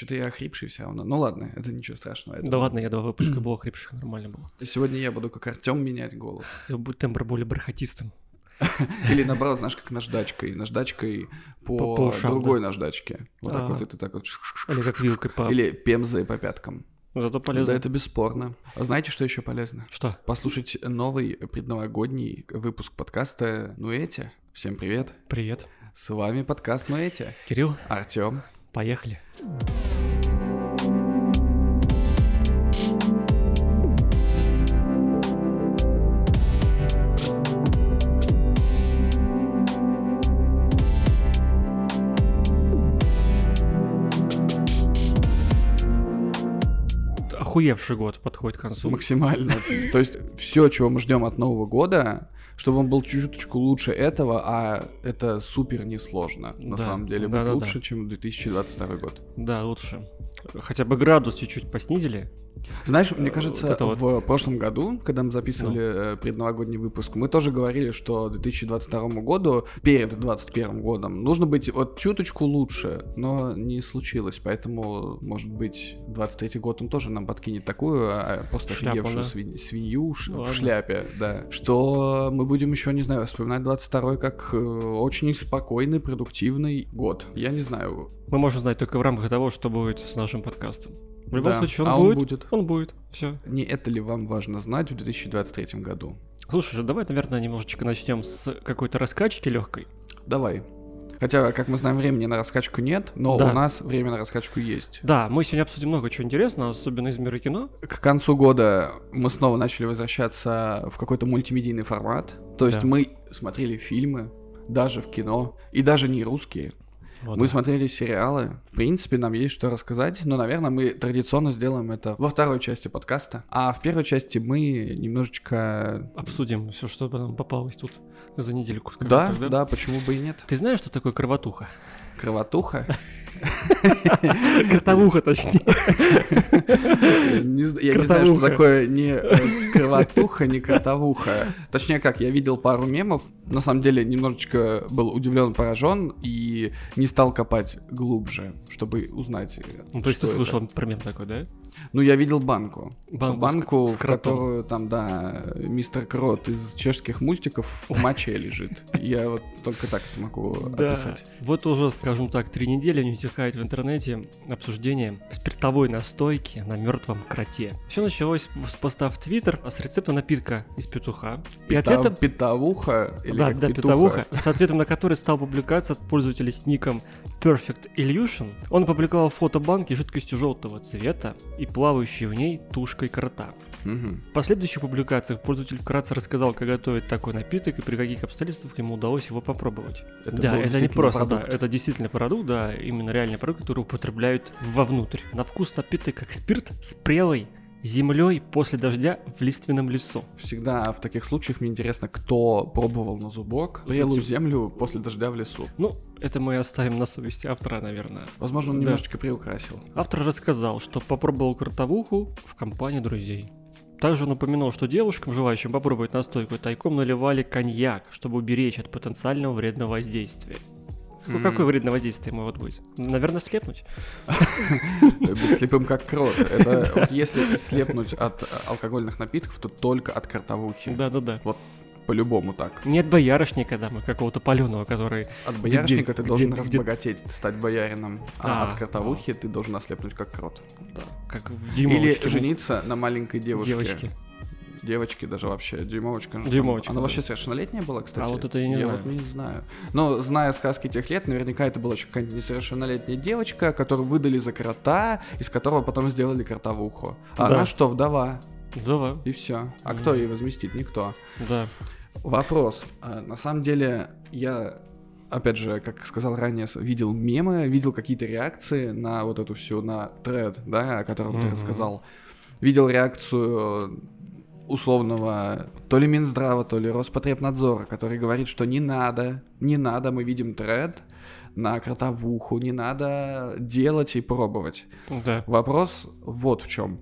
Что-то я охрипший все равно. Ну ладно, это ничего страшного. Это да было... ладно, я 2 выпуска был охрипших, нормально было. Сегодня я буду как Артём менять голос. Будет тембр более бархатистым. Или наоборот, знаешь, как наждачкой по ушам, другой наждачке. Вот так вот, и ты так вот... Или как вилкой по... Или пемзой по пяткам. Зато полезно. Да, это бесспорно. А знаете, что еще полезно? Что? Послушать новый предновогодний выпуск подкаста «Нуэти». Всем привет. Привет. С вами подкаст «Нуэти». Кирилл. Артём. Поехали. Охуевший год подходит к концу. Максимально. То есть все, чего мы ждем от Нового года, чтобы он был чуть-чуточку лучше этого, а это супер несложно. На самом деле будет лучше, чем 2022 год. Да, лучше. Хотя бы градус чуть-чуть поснизили. Знаешь, мне кажется, в прошлом году, когда мы записывали предновогодний выпуск, мы тоже говорили, что 2022 году, перед 2021 годом, нужно быть вот чуточку лучше, но не случилось, поэтому, может быть, 2023 год он тоже нам подкинет такую просто офигевшую свинью в шляпе, да, что мы будем еще, не знаю, вспоминать 2022 как очень спокойный, продуктивный год. Я не знаю. Мы можем знать только в рамках того, что будет с нашим подкастом. В любом случае, он будет. Он будет. Все. Не это ли вам важно знать в 2023 году? Слушай же, давай, наверное, немножечко начнем с какой-то раскачки легкой. Давай. Хотя, как мы знаем, времени на раскачку нет, но у нас время на раскачку есть. Да, мы сегодня обсудим много чего интересного, особенно из мира кино. К концу года мы снова начали возвращаться в какой-то мультимедийный формат. То есть мы смотрели фильмы, даже в кино, и даже не русские. Вот мы смотрели сериалы. В принципе, нам есть что рассказать, но, наверное, мы традиционно сделаем это во второй части подкаста. А в первой части мы немножечко... обсудим все, что нам попалось тут за недельку. Да, почему бы и нет. Ты знаешь, что такое кровотуха? Кровотуха? Кротовуха, точнее. Я не знаю, что такое ни кровотуха, ни кротовуха. Точнее как, я видел пару мемов, на самом деле немножечко был удивлен, поражен и не стал копать глубже, чтобы узнать. Ну, то есть ты слышал про мем такой, да? Ну, я видел банку, в которую там, мистер Крот из чешских мультиков в моче лежит. Я вот только так это могу описать. Вот уже, скажем так, 3 недели не утихает в интернете обсуждение спиртовой настойки на мертвом кроте. Все началось с поста в Твиттер с рецепта напитка из петуха. Питовуха? Да, питовуха, с ответом на который стала публикация от пользователя с ником Perfect Illusion. Он опубликовал фото банки жидкостью желтого цвета и плавающей в ней тушкой крота. В последующих публикациях пользователь вкратце рассказал, как готовить такой напиток и при каких обстоятельствах ему удалось его попробовать. Это не просто, это действительно продукт, именно реальный продукт, который употребляют вовнутрь. На вкус напиток как спирт с прелой землей после дождя в лиственном лесу. Всегда в таких случаях мне интересно, кто пробовал на зубок прелую землю после дождя в лесу. Ну, это мы оставим на совести автора, наверное. Возможно, он немножечко приукрасил. Автор рассказал, что попробовал кротовуху в компании друзей. Также он упомянул, что девушкам, желающим попробовать настойку, тайком наливали коньяк, чтобы уберечь от потенциального вредного воздействия. Какое вредное воздействие может быть? Наверное, слепнуть. Быть слепым как крот. Это вот если слепнуть от алкогольных напитков, то только от кротовухи. Да. Вот по-любому так. Не от боярышника, мы какого-то палёного, который... От боярышника ты должен разбогатеть, стать боярином. А от кротовухи ты должен ослепнуть как крот. Да, как в дюймовочке. Или жениться на маленькой девушке. Девочки даже вообще, дюймовочка. Она вообще совершеннолетняя была, кстати? А вот это я не знаю. Но, зная сказки тех лет, наверняка это была какая-нибудь несовершеннолетняя девочка, которую выдали за крота, из которого потом сделали кротовуху. А она что, вдова? Вдова. И все. А кто ей возместит? Никто. Да. Вопрос. На самом деле, я... Опять же, как сказал ранее, видел мемы, видел какие-то реакции на вот эту всю, на тред, о котором ты рассказал. Видел реакцию условного то ли Минздрава, то ли Роспотребнадзора, который говорит, что не надо, мы видим тред на кротовуху, не надо делать и пробовать. Вопрос вот в чем.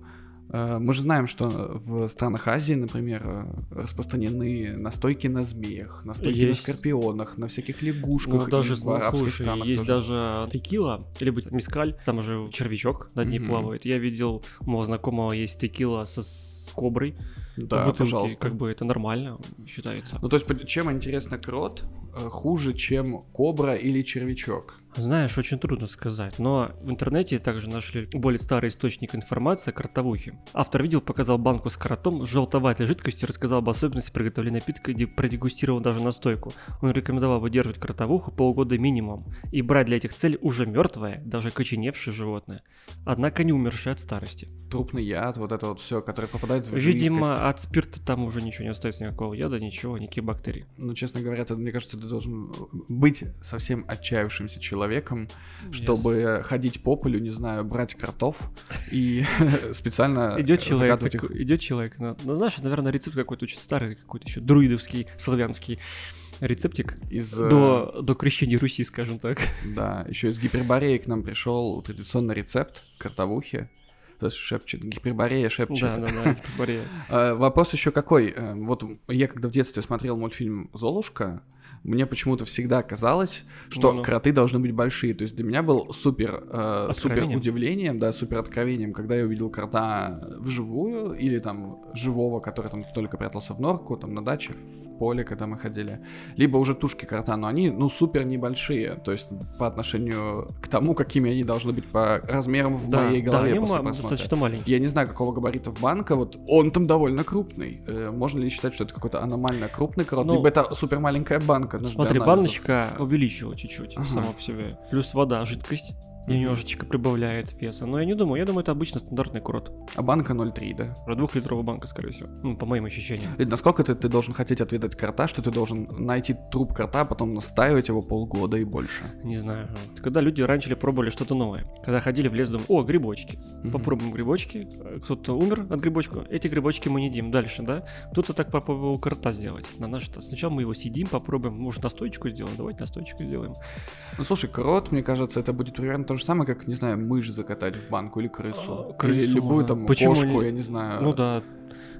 Мы же знаем, что в странах Азии, например, распространены настойки на змеях, настойки есть. На скорпионах, на всяких лягушках. Ну, даже в арабских странах есть тоже. Даже текила, либо мескаль, там же червячок над ней плавает. Я видел, у моего знакомого есть текила с коброй. Да, бутылки, пожалуйста. Как бы это нормально считается. Ну, то есть, чем, интересно, крот хуже, чем кобра или червячок? Знаешь, очень трудно сказать, но в интернете также нашли более старый источник информации о кротовухе. Автор видео показал банку с кротом с желтоватой жидкостью и рассказал об особенности приготовления напитка, где продегустировал даже настойку. Он рекомендовал выдерживать кротовуху полгода минимум и брать для этих целей уже мертвое, даже окоченевшее животное, однако не умершее от старости. Трупный яд, вот это вот все, которое попадает в жидкость. Видимо, от спирта там уже ничего не остается, никакого яда, ничего, никаких бактерий. Ну, честно говоря, это, мне кажется, ты должен быть совсем отчаявшимся человеком, чтобы ходить по полю, не знаю, брать кротов и специально загадывать их. Идет человек. Ну, знаешь, наверное, рецепт какой-то очень старый, какой-то еще друидовский, славянский рецептик до крещения Руси, скажем так. Да, еще из Гипербореи к нам пришел традиционный рецепт кротовухи. Шепчет, Гиперборея шепчет. Да, Гиперборея. Вопрос еще какой. Вот я когда в детстве смотрел мультфильм «Золушка», мне почему-то всегда казалось, что кроты должны быть большие. То есть для меня был супер удивлением, да, супер откровением, когда я увидел крота вживую или там живого, который там только прятался в норку, там на даче, в поле, когда мы ходили. Либо уже тушки крота, но они, супер небольшие. То есть по отношению к тому, какими они должны быть по размерам в моей голове после просмотра. Достаточно маленький. Я не знаю, какого габарита в банка, вот он там довольно крупный. Можно ли считать, что это какой-то аномально крупный крот, либо это супер маленькая банка? Смотри, баночка увеличила чуть-чуть сама по себе. Плюс вода, жидкость немножечко прибавляет веса. Но я не думаю, это обычно стандартный крот. А банка 0,3, да? Про 2-литровая банка, скорее всего. Ну, по моим ощущениям. И насколько ты должен хотеть отведать крота, что ты должен найти труп крота, а потом настаивать его полгода и больше? Не знаю. Когда люди раньше пробовали что-то новое. Когда ходили в лес, думали, грибочки. Попробуем грибочки. Кто-то умер от грибочка. Эти грибочки мы не едим. Дальше, да? Кто-то так попробовал крота сделать. Сначала мы его съедим, попробуем. Может, настойку сделаем? Давайте настойку сделаем. Ну, слушай, крот, мне кажется, это будет примерно то же самое, как, не знаю, мышь закатать в банку или крысу. Или любую там кошку, я не знаю. Ну да.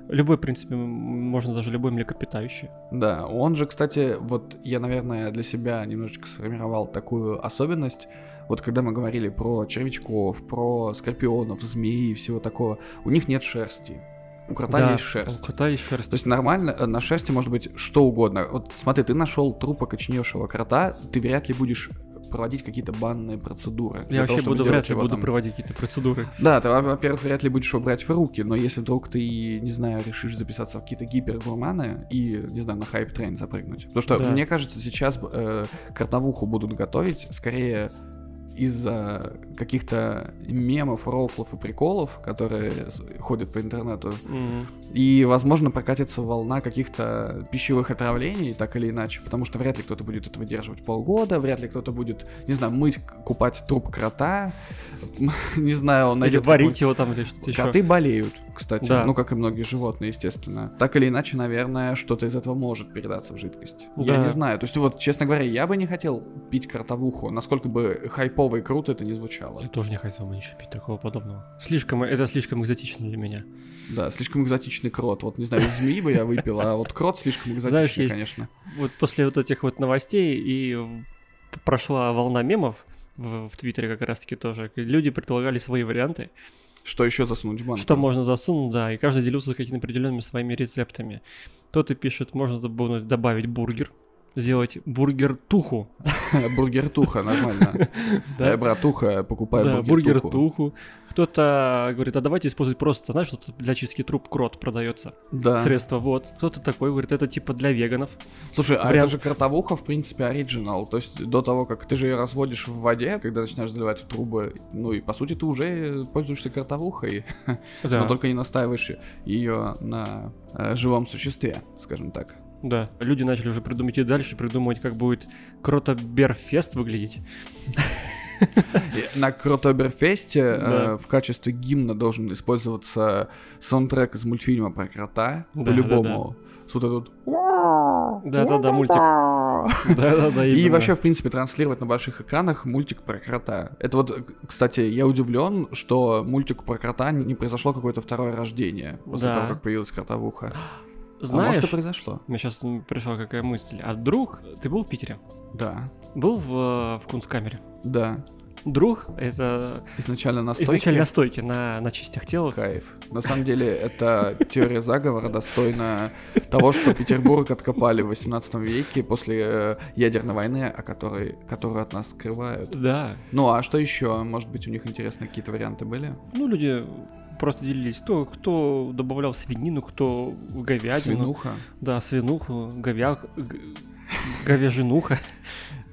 Любой, в принципе, можно даже любой млекопитающий. Да, он же, кстати, вот я, наверное, для себя немножечко сформировал такую особенность. Вот когда мы говорили про червячков, про скорпионов, змеи и всего такого, у них нет шерсти. У крота есть шерсть. У крота есть шерсть. То есть нормально, на шерсти может быть что угодно. Вот смотри, ты нашел труп окоченевшего крота, ты вряд ли будешь проводить какие-то банные процедуры. Я вообще вряд ли буду проводить какие-то процедуры. Да, ты, во-первых, вряд ли будешь его брать в руки, но если вдруг ты, не знаю, решишь записаться в какие-то гипергурманы и, не знаю, на хайп-трейн запрыгнуть. Потому что, мне кажется, сейчас кротовуху будут готовить скорее из-за каких-то мемов, рофлов и приколов, которые ходят по интернету, и, возможно, прокатится волна каких-то пищевых отравлений, так или иначе, потому что вряд ли кто-то будет это выдерживать полгода, вряд ли кто-то будет, не знаю, мыть, купать труп крота, не знаю, он найдет... Или варить его там, или что-то еще. Коты болеют, кстати, как и многие животные, естественно. Так или иначе, наверное, что-то из этого может передаться в жидкость. Да. Я не знаю, то есть, вот, честно говоря, я бы не хотел пить кротовуху, насколько бы хайпово и круто это не звучало. Я тоже не хотел бы ничего пить такого подобного. Это слишком экзотично для меня. Да, слишком экзотичный крот. Вот, не знаю, змеи бы я выпил, а вот крот слишком экзотичный, конечно. Вот после вот этих вот новостей и прошла волна мемов в Твиттере как раз-таки тоже. Люди предлагали свои варианты. Что еще засунуть в банку? Что можно засунуть, да. И каждый делился какими-то определенными своими рецептами. Кто-то пишет, можно добавить бургер. Сделать бургер-туху. Бургер-туха, нормально. Да, братуха, покупай бургер-туху. Да, бургер-туху. Кто-то говорит, а давайте использовать просто, знаешь, что для чистки труб крот продается. Да. Средство, вот. Кто-то такой говорит, это типа для веганов. Слушай, а это же кротовуха, в принципе, оригинал. То есть до того, как ты же ее разводишь в воде, когда начинаешь заливать в трубы, и по сути ты уже пользуешься кротовухой, но только не настаиваешь ее на живом существе, скажем так. Да, люди начали уже придумать и дальше придумывать, как будет кротоберфест выглядеть. На Кротоберфесте в качестве гимна должен использоваться саундтрек из мультфильма про крота. По-любому. Вот этот... Да-да-да, мультик. Да-да-да. И вообще, в принципе, транслировать на больших экранах мультик про крота. Это вот, кстати, я удивлен, что мультику про крота не произошло какое-то второе рождение после того, как появилась кротовуха. Знаешь, а может, и произошло. Мне сейчас пришла какая мысль. А друг, ты был в Питере? Да. Был в Кунсткамере? Да. Друг, это... Изначально на стойке? Изначально на стойке, на частях тела. Кайф. На самом деле, это теория заговора достойна того, что Петербург откопали в 18 веке после ядерной войны, которую от нас скрывают. Да. Ну, а что еще? Может быть, у них интересные какие-то варианты были? Ну, люди... Просто делились, кто добавлял свинину, кто говядину. Свинуха. Да, свинуху, говяжинуха.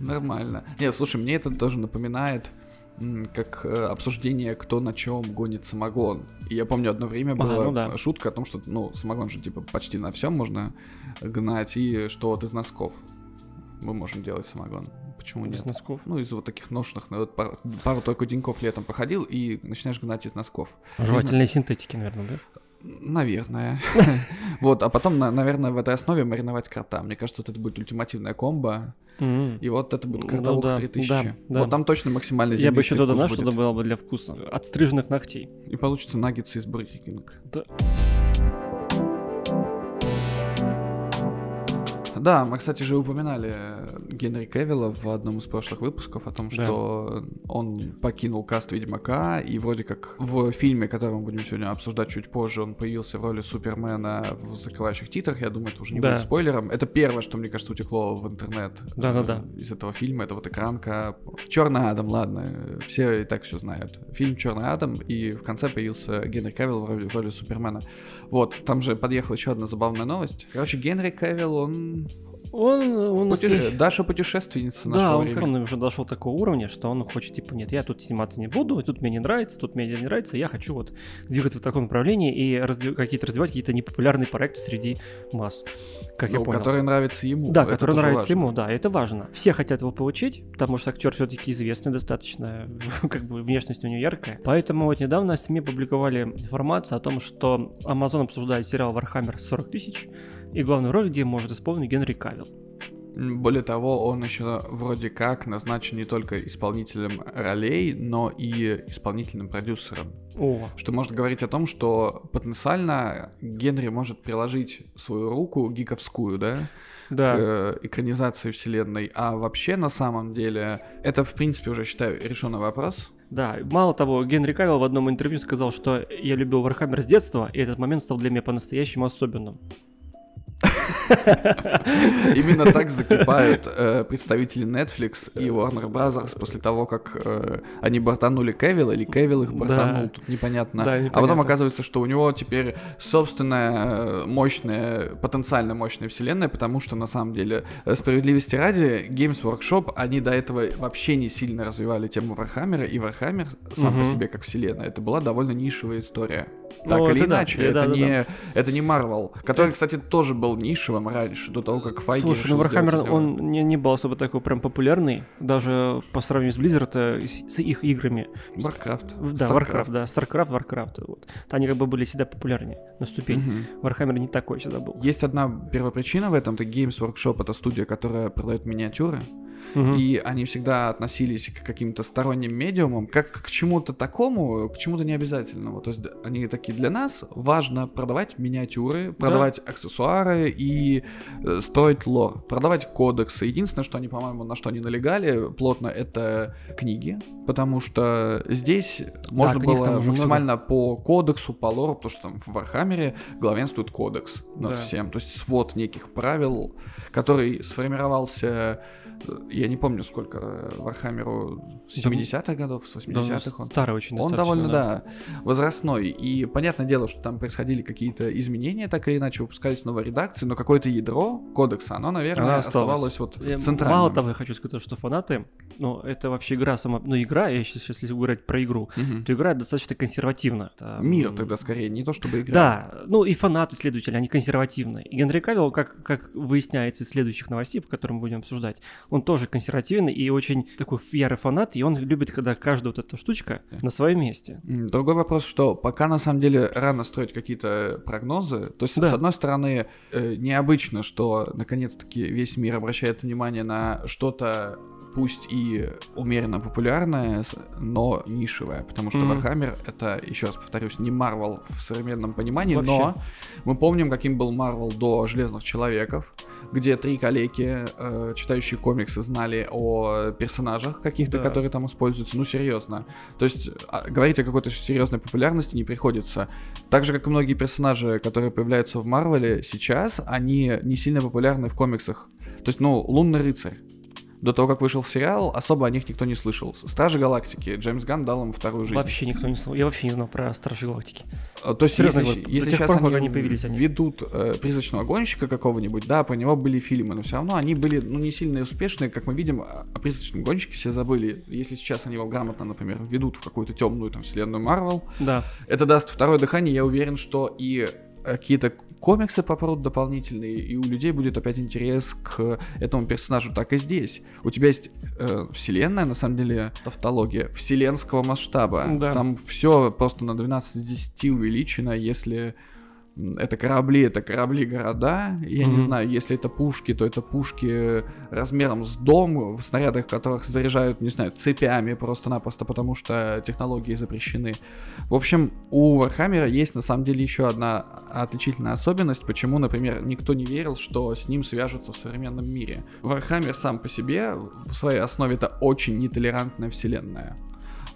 Нормально. Нет, слушай, мне это тоже напоминает, как обсуждение, кто на чем гонит самогон. И я помню, одно время была шутка о том, что самогон же типа почти на всем можно гнать, и что вот из носков мы можем делать самогон. Почему нет? Из носков? Ну, из вот таких ношных. Вот пару только деньков летом походил, и начинаешь гнать из носков. Жевательные синтетики, наверное, да? Наверное. Вот, а потом, наверное, в этой основе мариновать крота. Мне кажется, вот это будет ультимативная комбо. И вот это будет кротовуха 3000. Вот там точно максимально землистый. Я бы еще додал, что добавил бы для вкуса. Отстриженных ногтей. И получится наггетсы из Бургер Кинга. Да. Да, мы, кстати, же упоминали Генри Кевилла в одном из прошлых выпусков о том, что он покинул каст Ведьмака, и вроде как в фильме, который мы будем сегодня обсуждать чуть позже, он появился в роли Супермена в закрывающих титрах. Я думаю, это уже не будет спойлером. Это первое, что, мне кажется, утекло в интернет из этого фильма. Это вот экранка «Черный Адам», ладно, все и так все знают. Фильм «Черный Адам», и в конце появился Генри Кевилл в роли Супермена. Вот, там же подъехала еще одна забавная новость. Короче, Генри Кевилл, Даша путешественница нашего времени. Да, он уже дошел до такого уровня, что он хочет, типа, нет, я тут сниматься не буду, тут мне не нравится, я хочу вот двигаться в таком направлении и развивать какие-то непопулярные проекты среди масс, как я понял. Которые нравятся ему. Да, которые нравятся ему, да, это важно. Все хотят его получить, потому что актер все-таки известный достаточно, как бы внешность у него яркая. Поэтому вот недавно СМИ публиковали информацию о том, что Amazon обсуждает сериал Warhammer 40 000, и главную роль, где может исполнить Генри Кавилл. Более того, он еще вроде как назначен не только исполнителем ролей, но и исполнительным продюсером. Что может говорить о том, что потенциально Генри может приложить свою руку гиковскую, к экранизации вселенной. А вообще, на самом деле, это, в принципе, уже, считаю, решенный вопрос. Да, мало того, Генри Кавилл в одном интервью сказал, что я любил Вархаммер с детства, и этот момент стал для меня по-настоящему особенным. Именно так закипают представители Netflix и Warner Brothers после того, как они бортанули Кевилла, или Кевилл их бортанул, тут непонятно. А потом оказывается, что у него теперь собственная мощная, потенциально мощная вселенная, потому что, на самом деле, справедливости ради, Games Workshop, они до этого вообще не сильно развивали тему Вархаммера, и Вархаммер сам по себе как вселенная, это была довольно нишевая история. Так или иначе, это не Marvel, который, кстати, тоже был нишевым раньше, до того, как Файги... Слушай, Вархаммер, он не был особо такой прям популярный, даже по сравнению с Blizzard, с их играми. Warcraft. Да, Warcraft, да, StarCraft, Warcraft, вот. Они как бы были всегда популярнее на ступень. Warhammer не такой всегда был. Есть одна первопричина в этом, это Games Workshop, это студия, которая продает миниатюры. И они всегда относились к каким-то сторонним медиумам, как к чему-то такому, к чему-то необязательному. То есть они такие, для нас важно продавать миниатюры, продавать аксессуары и строить лор, продавать кодексы. Единственное, что они, по-моему, на что они налегали плотно, это книги, потому что здесь можно было максимально по кодексу, по лору, потому что там в Вархаммере главенствует кодекс над всем. То есть свод неких правил, который сформировался... Я не помню, сколько Вархаммеру, 70-х годов, с 80-х он. Старый очень достаточно. Он довольно, возрастной. И понятное дело, что там происходили какие-то изменения, так или иначе, выпускались новые редакции, но какое-то ядро кодекса, оно, наверное, оставалось вот центральным. Мало того, я хочу сказать, что фанаты, это вообще игра сама... игра, я сейчас, если говорить про игру, то игра достаточно консервативно. Там... Мир тогда скорее, не то чтобы игра. Да, и фанаты, следователи, они консервативные. И Генри Кавилл, как выясняется из следующих новостей, по которым мы будем обсуждать, он тоже тоже консервативный и очень такой ярый фанат, и он любит, когда каждая вот эта штучка на своем месте. Другой вопрос, что пока на самом деле рано строить какие-то прогнозы. То есть, да. С одной стороны, необычно, что наконец-таки весь мир обращает внимание на что-то, пусть и умеренно популярная, но нишевая, потому что Warhammer — это, еще раз повторюсь, не Marvel в современном понимании, вообще. Но мы помним, каким был Marvel до «Железных человеков», где три калеки, читающие комиксы, знали о персонажах каких-то, да. которые там используются, ну серьезно. То есть говорить о какой-то серьезной популярности не приходится. Так же, как и многие персонажи, которые появляются в Marvel сейчас, они не сильно популярны в комиксах. То есть, ну, «Лунный рыцарь». До того, как вышел сериал, особо о них никто не слышал. «Стражи Галактики», Джеймс Ганн дал им вторую жизнь. Вообще никто не слышал. Я вообще не знал про «Стражи Галактики». То есть, если сейчас они ведут призрачного гонщика какого-нибудь, да, про него были фильмы, но все равно они были, ну, не сильно успешные. Как мы видим, о призрачном гонщике все забыли. Если сейчас они его грамотно, например, введут в какую-то темную там вселенную Марвел, да. это даст второе дыхание. Я уверен, что и какие-то комиксы попрут дополнительные, и у людей будет опять интерес к этому персонажу. Так и здесь. У тебя есть вселенная, на самом деле, тавтология, вселенского масштаба. Да. Там все просто на 12 из 10 увеличено, если... это корабли города, я не знаю, если это пушки размером с дом, в снарядах которых заряжают, не знаю, цепями просто-напросто, потому что технологии запрещены. В общем, у Warhammer есть на самом деле еще одна отличительная особенность, почему, например, никто не верил, что с ним свяжутся в современном мире. Warhammer сам по себе, в своей основе, это очень нетолерантная вселенная.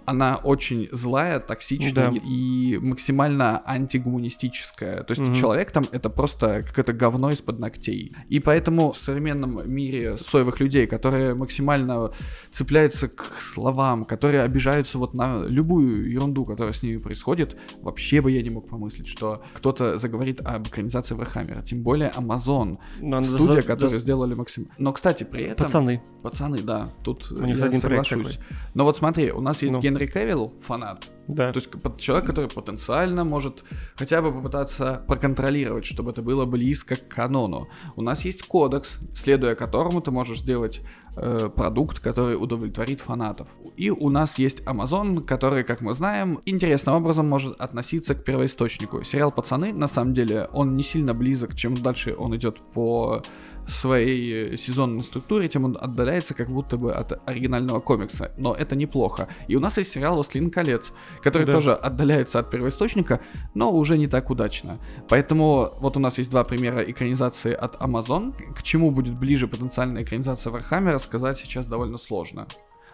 Она очень злая, токсичная и максимально антигуманистическая. То есть человек там — это просто какое-то говно из-под ногтей. И поэтому в современном мире соевых людей, которые максимально цепляются к словам, которые обижаются вот на любую ерунду, которая с ними происходит, вообще бы я не мог помыслить, что кто-то заговорит об экранизации Warhammer. Тем более Amazon, студия, которую сделали максимально... Но, кстати, при этом... Пацаны, да, тут я соглашусь. Но вот смотри, у нас есть Генри Кевилл, фанат, да. то есть человек, который потенциально может хотя бы попытаться проконтролировать, чтобы это было близко к канону. У нас есть кодекс, следуя которому ты можешь сделать продукт, который удовлетворит фанатов. И у нас есть Amazon, который, как мы знаем, интересным образом может относиться к первоисточнику. Сериал «Пацаны», на самом деле, он не сильно близок, чем дальше он идет по... своей сезонной структуре, тем он отдаляется как будто бы от оригинального комикса. Но это неплохо. И у нас есть сериал «Властелин колец», который тоже отдаляется от первоисточника, но уже не так удачно. Поэтому вот у нас есть два примера экранизации от Amazon. К чему будет ближе потенциальная экранизация Warhammer, сказать сейчас довольно сложно.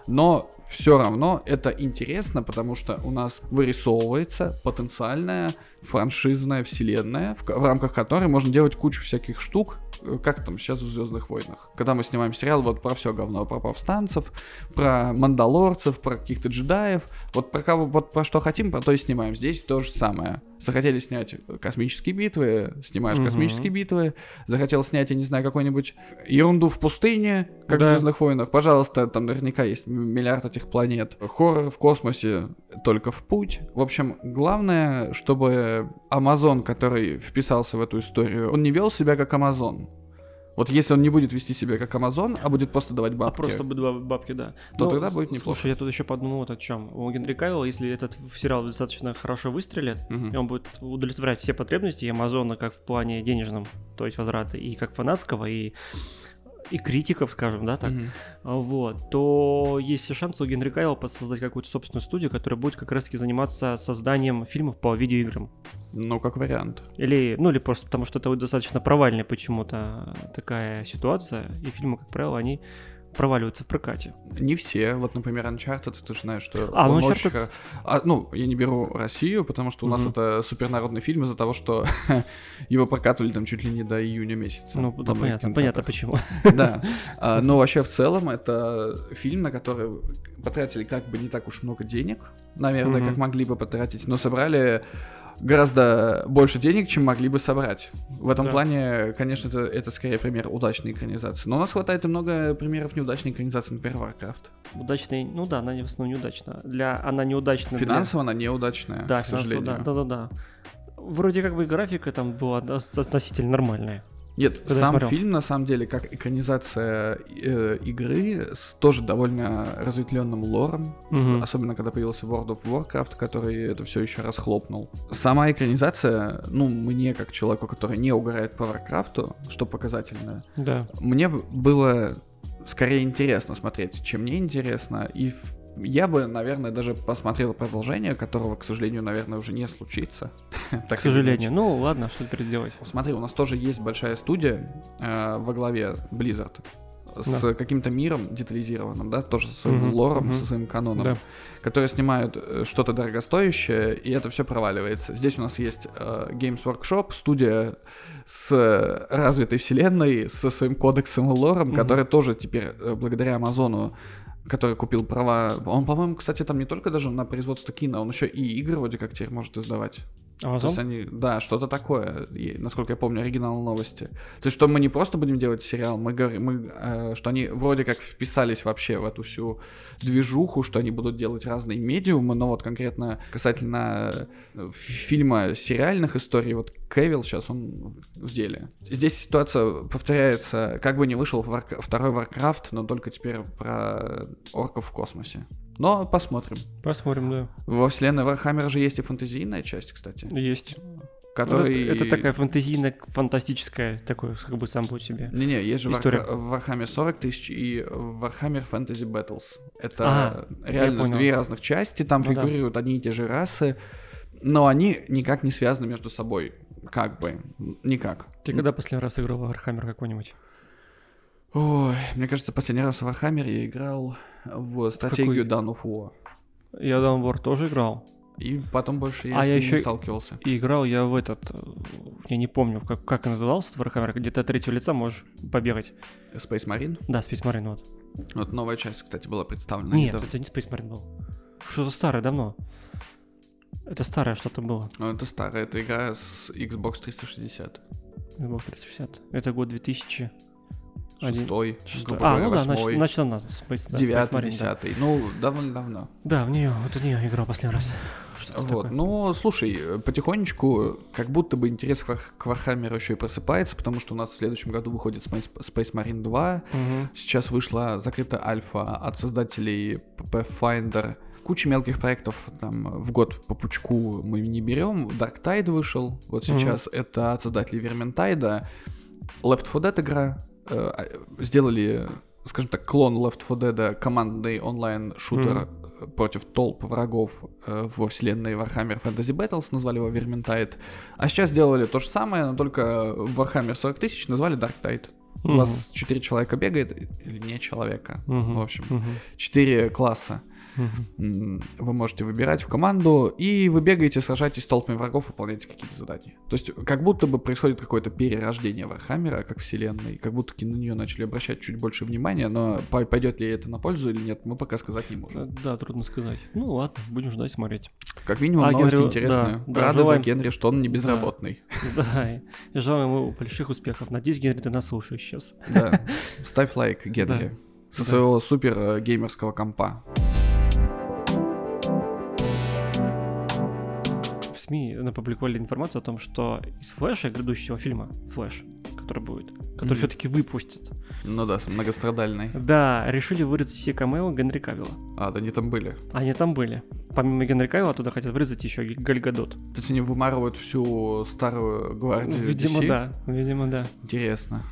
Но все равно это интересно, потому что у нас вырисовывается потенциальная франшизная вселенная, в рамках которой можно делать кучу всяких штук, как там сейчас в «Звездных войнах». Когда мы снимаем сериал вот про все говно, про повстанцев, про мандалорцев, про каких-то джедаев, вот про кого, вот про что хотим, про то и снимаем. Здесь то же самое. Захотели снять космические битвы, снимаешь космические битвы. Захотел снять, я не знаю, какую-нибудь ерунду в пустыне, как в «Звездных войнах». Пожалуйста, там наверняка есть миллиард этих планет. Хоррор в космосе, только в путь. В общем, главное, чтобы Amazon, который вписался в эту историю, он не вел себя как Amazon. Вот если он не будет вести себя как Amazon, а будет просто давать бабки. А просто будет давать бабки, да. То тогда будет неплохо. Слушай, я тут еще подумал вот о чем. У Генри Кавилла, если этот сериал достаточно хорошо выстрелит, и он будет удовлетворять все потребности Амазона как в плане денежном, то есть возврата, и как фанатского, и критиков, скажем, да, так, вот, то есть шанс у Генри Кавилла создать какую-то собственную студию, которая будет как раз-таки заниматься созданием фильмов по видеоиграм. Ну, как вариант. Или просто потому, что это достаточно провальная почему-то такая ситуация, и фильмы, как правило, они проваливаются в прокате. Не все. Вот, например, Uncharted, ты же знаешь, что он очень... я не беру Россию, потому что у нас это супернародный фильм из-за того, что его прокатывали там чуть ли не до июня месяца. Ну, да, понятно почему. Да. Но вообще в целом это фильм, на который потратили как бы не так уж много денег, наверное, как могли бы потратить, но собрали гораздо больше денег, чем могли бы собрать. В этом плане, конечно, это скорее пример удачной экранизации. Но у нас хватает и много примеров неудачной экранизации, например, Warcraft. Удачной, она в основном неудачна. Она неудачная. Финансово она неудачная, да, к сожалению. Да. Вроде как бы графика там была относительно нормальная. Нет, сам фильм, на самом деле, как экранизация игры с тоже довольно разветвленным лором, особенно когда появился World of Warcraft, который это все еще расхлопнул. Сама экранизация, ну, мне, как человеку, который не угорает по Варкрафту, что показательно, да, мне было скорее интересно смотреть, чем неинтересно, и я бы, наверное, даже посмотрел продолжение, которого, к сожалению, наверное, уже не случится. К сожалению. Ну, ладно, что теперь делать? Смотри, у нас тоже есть большая студия во главе Blizzard с каким-то миром детализированным, да, тоже со своим лором, со своим каноном, которые снимают что-то дорогостоящее, и это все проваливается. Здесь у нас есть Games Workshop, студия с развитой вселенной, со своим кодексом и лором, который тоже теперь, благодаря Амазону, который купил права. Он, по-моему, кстати, там не только даже на производство кино, он еще и игры вроде как теперь может издавать. Amazon? То есть они, да, что-то такое, насколько я помню, оригинал новости. То есть что мы не просто будем делать сериал, мы говорим, что они вроде как вписались вообще в эту всю движуху, что они будут делать разные медиумы, но вот конкретно касательно фильма сериальных историй, вот Кевилл сейчас он в деле. Здесь ситуация повторяется, как бы не вышел второй Warcraft, но только теперь про орков в космосе. Но посмотрим. Посмотрим, да. Во вселенной Вархаммера же есть и фэнтезийная часть, кстати. Есть. Который... Это такая фантазийно-фантастическая, такое как бы сам по себе. Не-не, есть же Warhammer 40 тысяч и Warhammer Fantasy Battles. Это реально две разных части, там фигурируют одни и те же расы, но они никак не связаны между собой. Как бы. Никак. Ты когда последний раз играл в Warhammer какой-нибудь? Ой, мне кажется, последний раз в Warhammer я играл в стратегию Dawn of War. Я Dawn of War тоже играл. И потом больше я с ним не сталкивался. И играл я в этот... Я не помню, как назывался этот Warhammer. Где-то от третьего лица можешь побегать. Space Marine? Да, Space Marine, вот. Вот новая часть, кстати, была представлена. Нет, это не Space Marine был. Что-то старое, давно. Это старое что-то было. Ну, это старое. Это игра с Xbox 360. Xbox 360. Это год 2000... Шестой. Ну да, значит она девятый, десятый, ну давно-давно. Да, в нее, вот в нее играл последний раз. Что-то вот, такое. Ну слушай, потихонечку как будто бы интерес к Warhammer еще и просыпается, потому что у нас в следующем году выходит Space Marine 2, сейчас вышла закрытая альфа от создателей Pathfinder. Куча мелких проектов там в год по пучку мы не берем. Dark Tide вышел, вот сейчас это от создателей Vermintide. Left 4 Dead игра. Сделали, скажем так, клон Left 4 Dead, командный онлайн-шутер против толп врагов во вселенной Warhammer Fantasy Battles, назвали его Vermintide. А сейчас сделали то же самое, но только Warhammer 40 тысяч назвали Dark Tide. У вас 4 человека бегает, или не человека, в общем, 4 класса. Вы можете выбирать в команду, и вы бегаете, сражаетесь с толпами врагов, выполняете какие-то задания. То есть как будто бы происходит какое-то перерождение Вархаммера как вселенной, как будто на нее начали обращать чуть больше внимания, но пойдет ли это на пользу или нет, мы пока сказать не можем. Да, трудно сказать. Ну ладно, будем ждать, смотреть. Как минимум, новости интересные. Да, рады за Генри, что он не безработный. Да, я желаю ему больших успехов. Надеюсь, Генри, ты нас слушаешь сейчас. Да, ставь лайк, Генри, со своего супер геймерского компа. СМИ опубликовали информацию о том, что из Флэша, грядущего фильма Флэш, который будет, который все-таки выпустят. Ну да, многострадальный. Да, решили вырезать все камео Генри Кавилла. Да они там были. Помимо Генри Кавилла туда хотят вырезать еще Галь Гадот. То есть они вымарывают всю старую гвардию DC? Видимо, да. Интересно.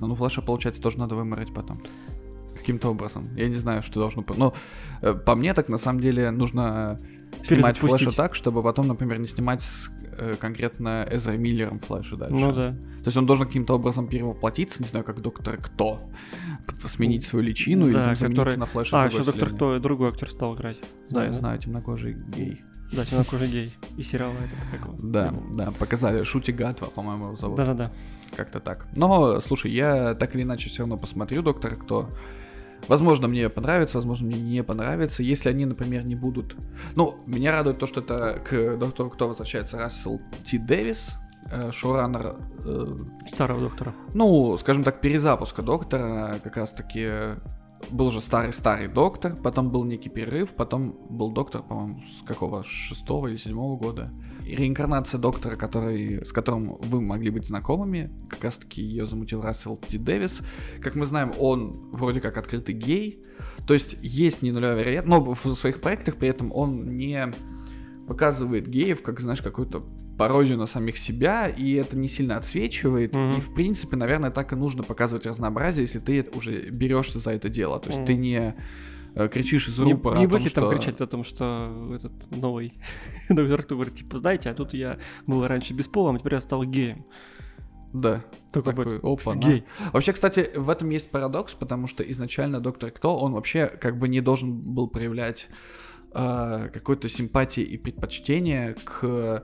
Ну Флэша, получается, тоже надо вымарать потом. Каким-то образом. Я не знаю, что должно... Но по мне так, на самом деле, нужно... Снимать Флэша так, чтобы потом, например, не снимать с, конкретно Эзрой Миллером Флэша дальше. Ну да. То есть он должен каким-то образом перевоплотиться, не знаю, как Доктор Кто, сменить свою личину, да, или там замениться на Флэша. Еще вселенной. Доктор Кто, другой актер стал играть. Да, я знаю, темнокожий гей. Да, темнокожий гей. И сериал этот, как его. Да, показали. Шути Гатва, по-моему, его зовут. Да. Как-то так. Но, слушай, я так или иначе все равно посмотрю Доктора Кто. Возможно, мне понравится, возможно, мне не понравится. Если они, например, не будут... Ну, меня радует то, что это к Доктору Кто возвращается Рассел Т. Дэвис, шоураннер... Старого Доктора. Ну, скажем так, перезапуска Доктора, как раз-таки был же старый-старый доктор, потом был некий перерыв, потом был доктор, по-моему, с какого, 6 или 7 года. И реинкарнация доктора, с которым вы могли быть знакомыми, как раз-таки ее замутил Рассел Т. Дэвис. Как мы знаем, он вроде как открытый гей, то есть есть не нулевая вероятность, но в своих проектах при этом он не показывает геев как, знаешь, какую-то пародию на самих себя, и это не сильно отсвечивает, и, в принципе, наверное, так и нужно показывать разнообразие, если ты уже берешься за это дело, то есть ты не кричишь из рупора не о том, что... Не будете там кричать о том, что этот новый доктор, кто говорит, типа, знаете, а тут я был раньше бесполым, а теперь я стал геем. Да, такой, опа, гей. Вообще, кстати, в этом есть парадокс, потому что изначально доктор Кто, он вообще как бы не должен был проявлять какой-то симпатии и предпочтения к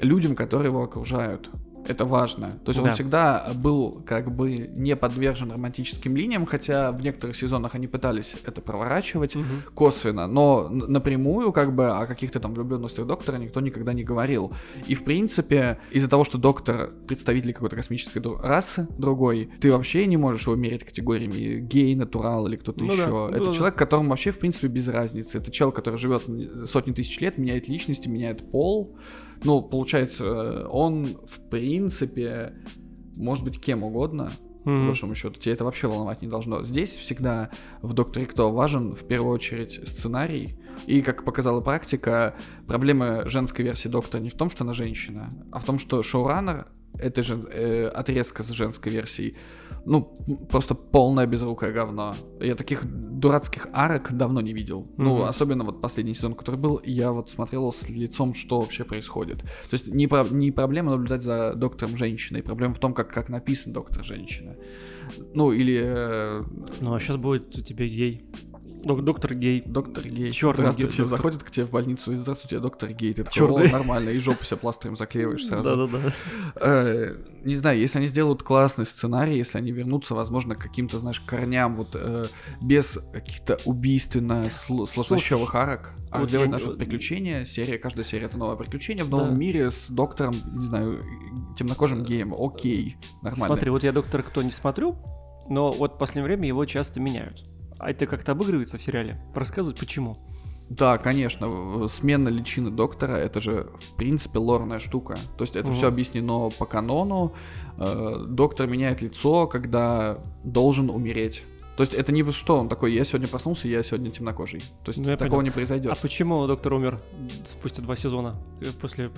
людям, которые его окружают. Это важно. То есть он всегда был как бы не подвержен романтическим линиям, хотя в некоторых сезонах они пытались это проворачивать косвенно, но напрямую как бы о каких-то там влюбленностях доктора никто никогда не говорил. И в принципе из-за того, что доктор представитель какой-то космической расы другой, ты вообще не можешь его мерить категориями гей, натурал или кто-то еще. Это человек, которому вообще в принципе без разницы. Это чел, который живет сотни тысяч лет, меняет личности, меняет пол. Ну, получается, он, в принципе, может быть кем угодно, по большому счету. Тебя это вообще волновать не должно. Здесь всегда в «Докторе Кто» важен, в первую очередь, сценарий. И, как показала практика, проблема женской версии «Доктора» не в том, что она женщина, а в том, что шоураннер этой отрезка с женской версией, ну, просто полное безрукое говно. Я таких дурацких арок давно не видел. Ну, особенно вот последний сезон, который был, я вот смотрел с лицом, что вообще происходит. То есть не проблема наблюдать за доктором женщиной, проблема в том, как написан доктор женщина. Ну, или... Ну, а сейчас будет у тебя гей. Доктор гей. Доктор гей. Чёрный здравствуйте. Гей. Заходит к тебе в больницу и здравствуйте, я доктор гей. Ты такой, нормально, и жопу себе пластырем заклеиваешь сразу. Да-да-да. Не знаю, если они сделают классный сценарий, если они вернутся, возможно, к каким-то, знаешь, корням, вот без каких-то убийственно слащавых арок, а вот сделать наши приключения, каждая серия — это новое приключение в новом мире с доктором, не знаю, темнокожим геем. Окей, нормально. Смотри, вот я «Доктора Кто» не смотрю, но вот в последнее время его часто меняют. А это как-то обыгрывается в сериале? Рассказывать почему? Да, конечно. Смена личины доктора — это же, в принципе, лорная штука. То есть это все объяснено по канону. Доктор меняет лицо, когда должен умереть. То есть это не что он такой, я сегодня проснулся, я сегодня темнокожий. То есть такого не произойдет. А почему доктор умер спустя 2 сезона, после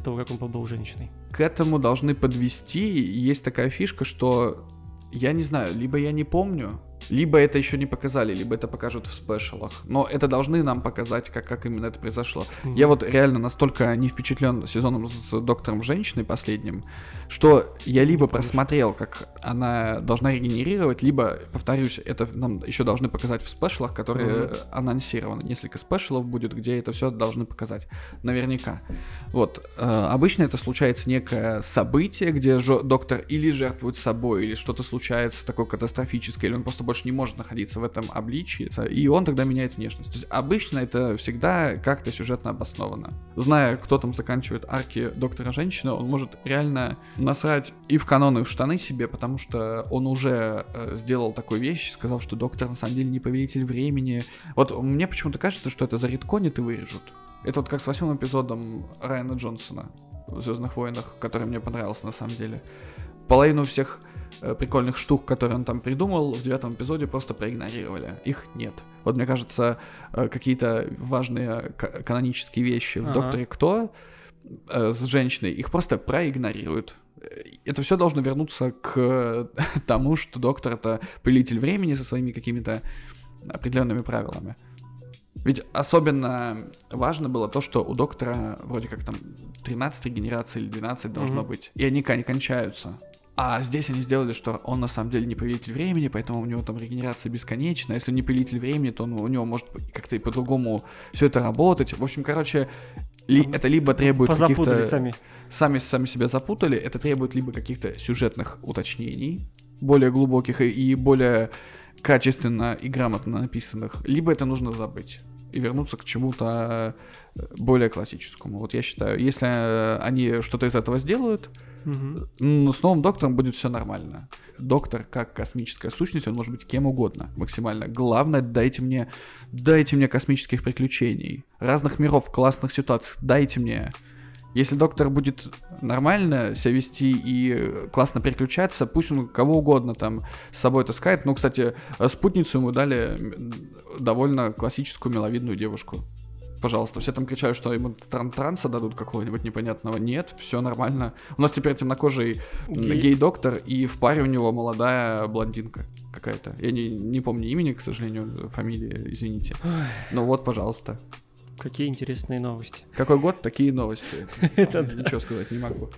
того, как он побыл женщиной? К этому должны подвести. Есть такая фишка, что я не знаю, либо я не помню, либо это еще не показали, либо это покажут в спешалах. Но это должны нам показать, как именно это произошло. Я вот реально настолько не впечатлен сезоном с доктором женщиной последним, что я либо просмотрел, как она должна регенерировать, либо, повторюсь, это нам еще должны показать в спешалах, которые анонсированы. Несколько спешалов будет, где это все должны показать. Наверняка. Вот. Обычно это случается некое событие, где доктор или жертвует собой, или что-то случается такое катастрофическое, или он просто больше не может находиться в этом обличии, и он тогда меняет внешность. То есть обычно это всегда как-то сюжетно обосновано. Зная, кто там заканчивает арки доктора-женщины, он может реально насрать и в каноны, и в штаны себе, потому что он уже сделал такую вещь, сказал, что доктор на самом деле не повелитель времени. Вот мне почему-то кажется, что это заредконят и вырежут. Это вот как с 8 эпизодом Райана Джонсона в «Звездных войнах», который мне понравился на самом деле. Половину всех прикольных штук, которые он там придумал, в 9 эпизоде просто проигнорировали. Их нет. Вот, мне кажется, какие-то важные канонические вещи в «Докторе Кто» с женщиной, их просто проигнорируют. Это все должно вернуться к тому, что доктор — это повелитель времени со своими какими-то определенными правилами. Ведь особенно важно было то, что у доктора вроде как там 13 регенераций или 12 должно быть, и они не кончаются. А здесь они сделали, что он на самом деле не повелитель времени, поэтому у него там регенерация бесконечна. Если он не повелитель времени, то у него может как-то и по-другому все это работать. В общем, короче, это либо требует каких-то... Сами себя запутали. Это требует либо каких-то сюжетных уточнений, более глубоких и более качественно и грамотно написанных, либо это нужно забыть. и вернуться к чему-то более классическому. Вот я считаю, если они что-то из этого сделают, но с новым Доктором будет все нормально. Доктор, как космическая сущность, он может быть кем угодно максимально. Главное, дайте мне космических приключений, разных миров, классных ситуаций, дайте мне. Если доктор будет нормально себя вести и классно переключаться, пусть он кого угодно там с собой таскает. Ну, кстати, спутницу ему дали довольно классическую миловидную девушку. Пожалуйста, все там кричают, что ему транса дадут какого-нибудь непонятного. Нет, все нормально. У нас теперь темнокожий гей-доктор, и в паре у него молодая блондинка какая-то. Я не помню имени, к сожалению, фамилии, извините. Ну вот, пожалуйста. Какие интересные новости. Какой год, такие новости. Ничего сказать не могу.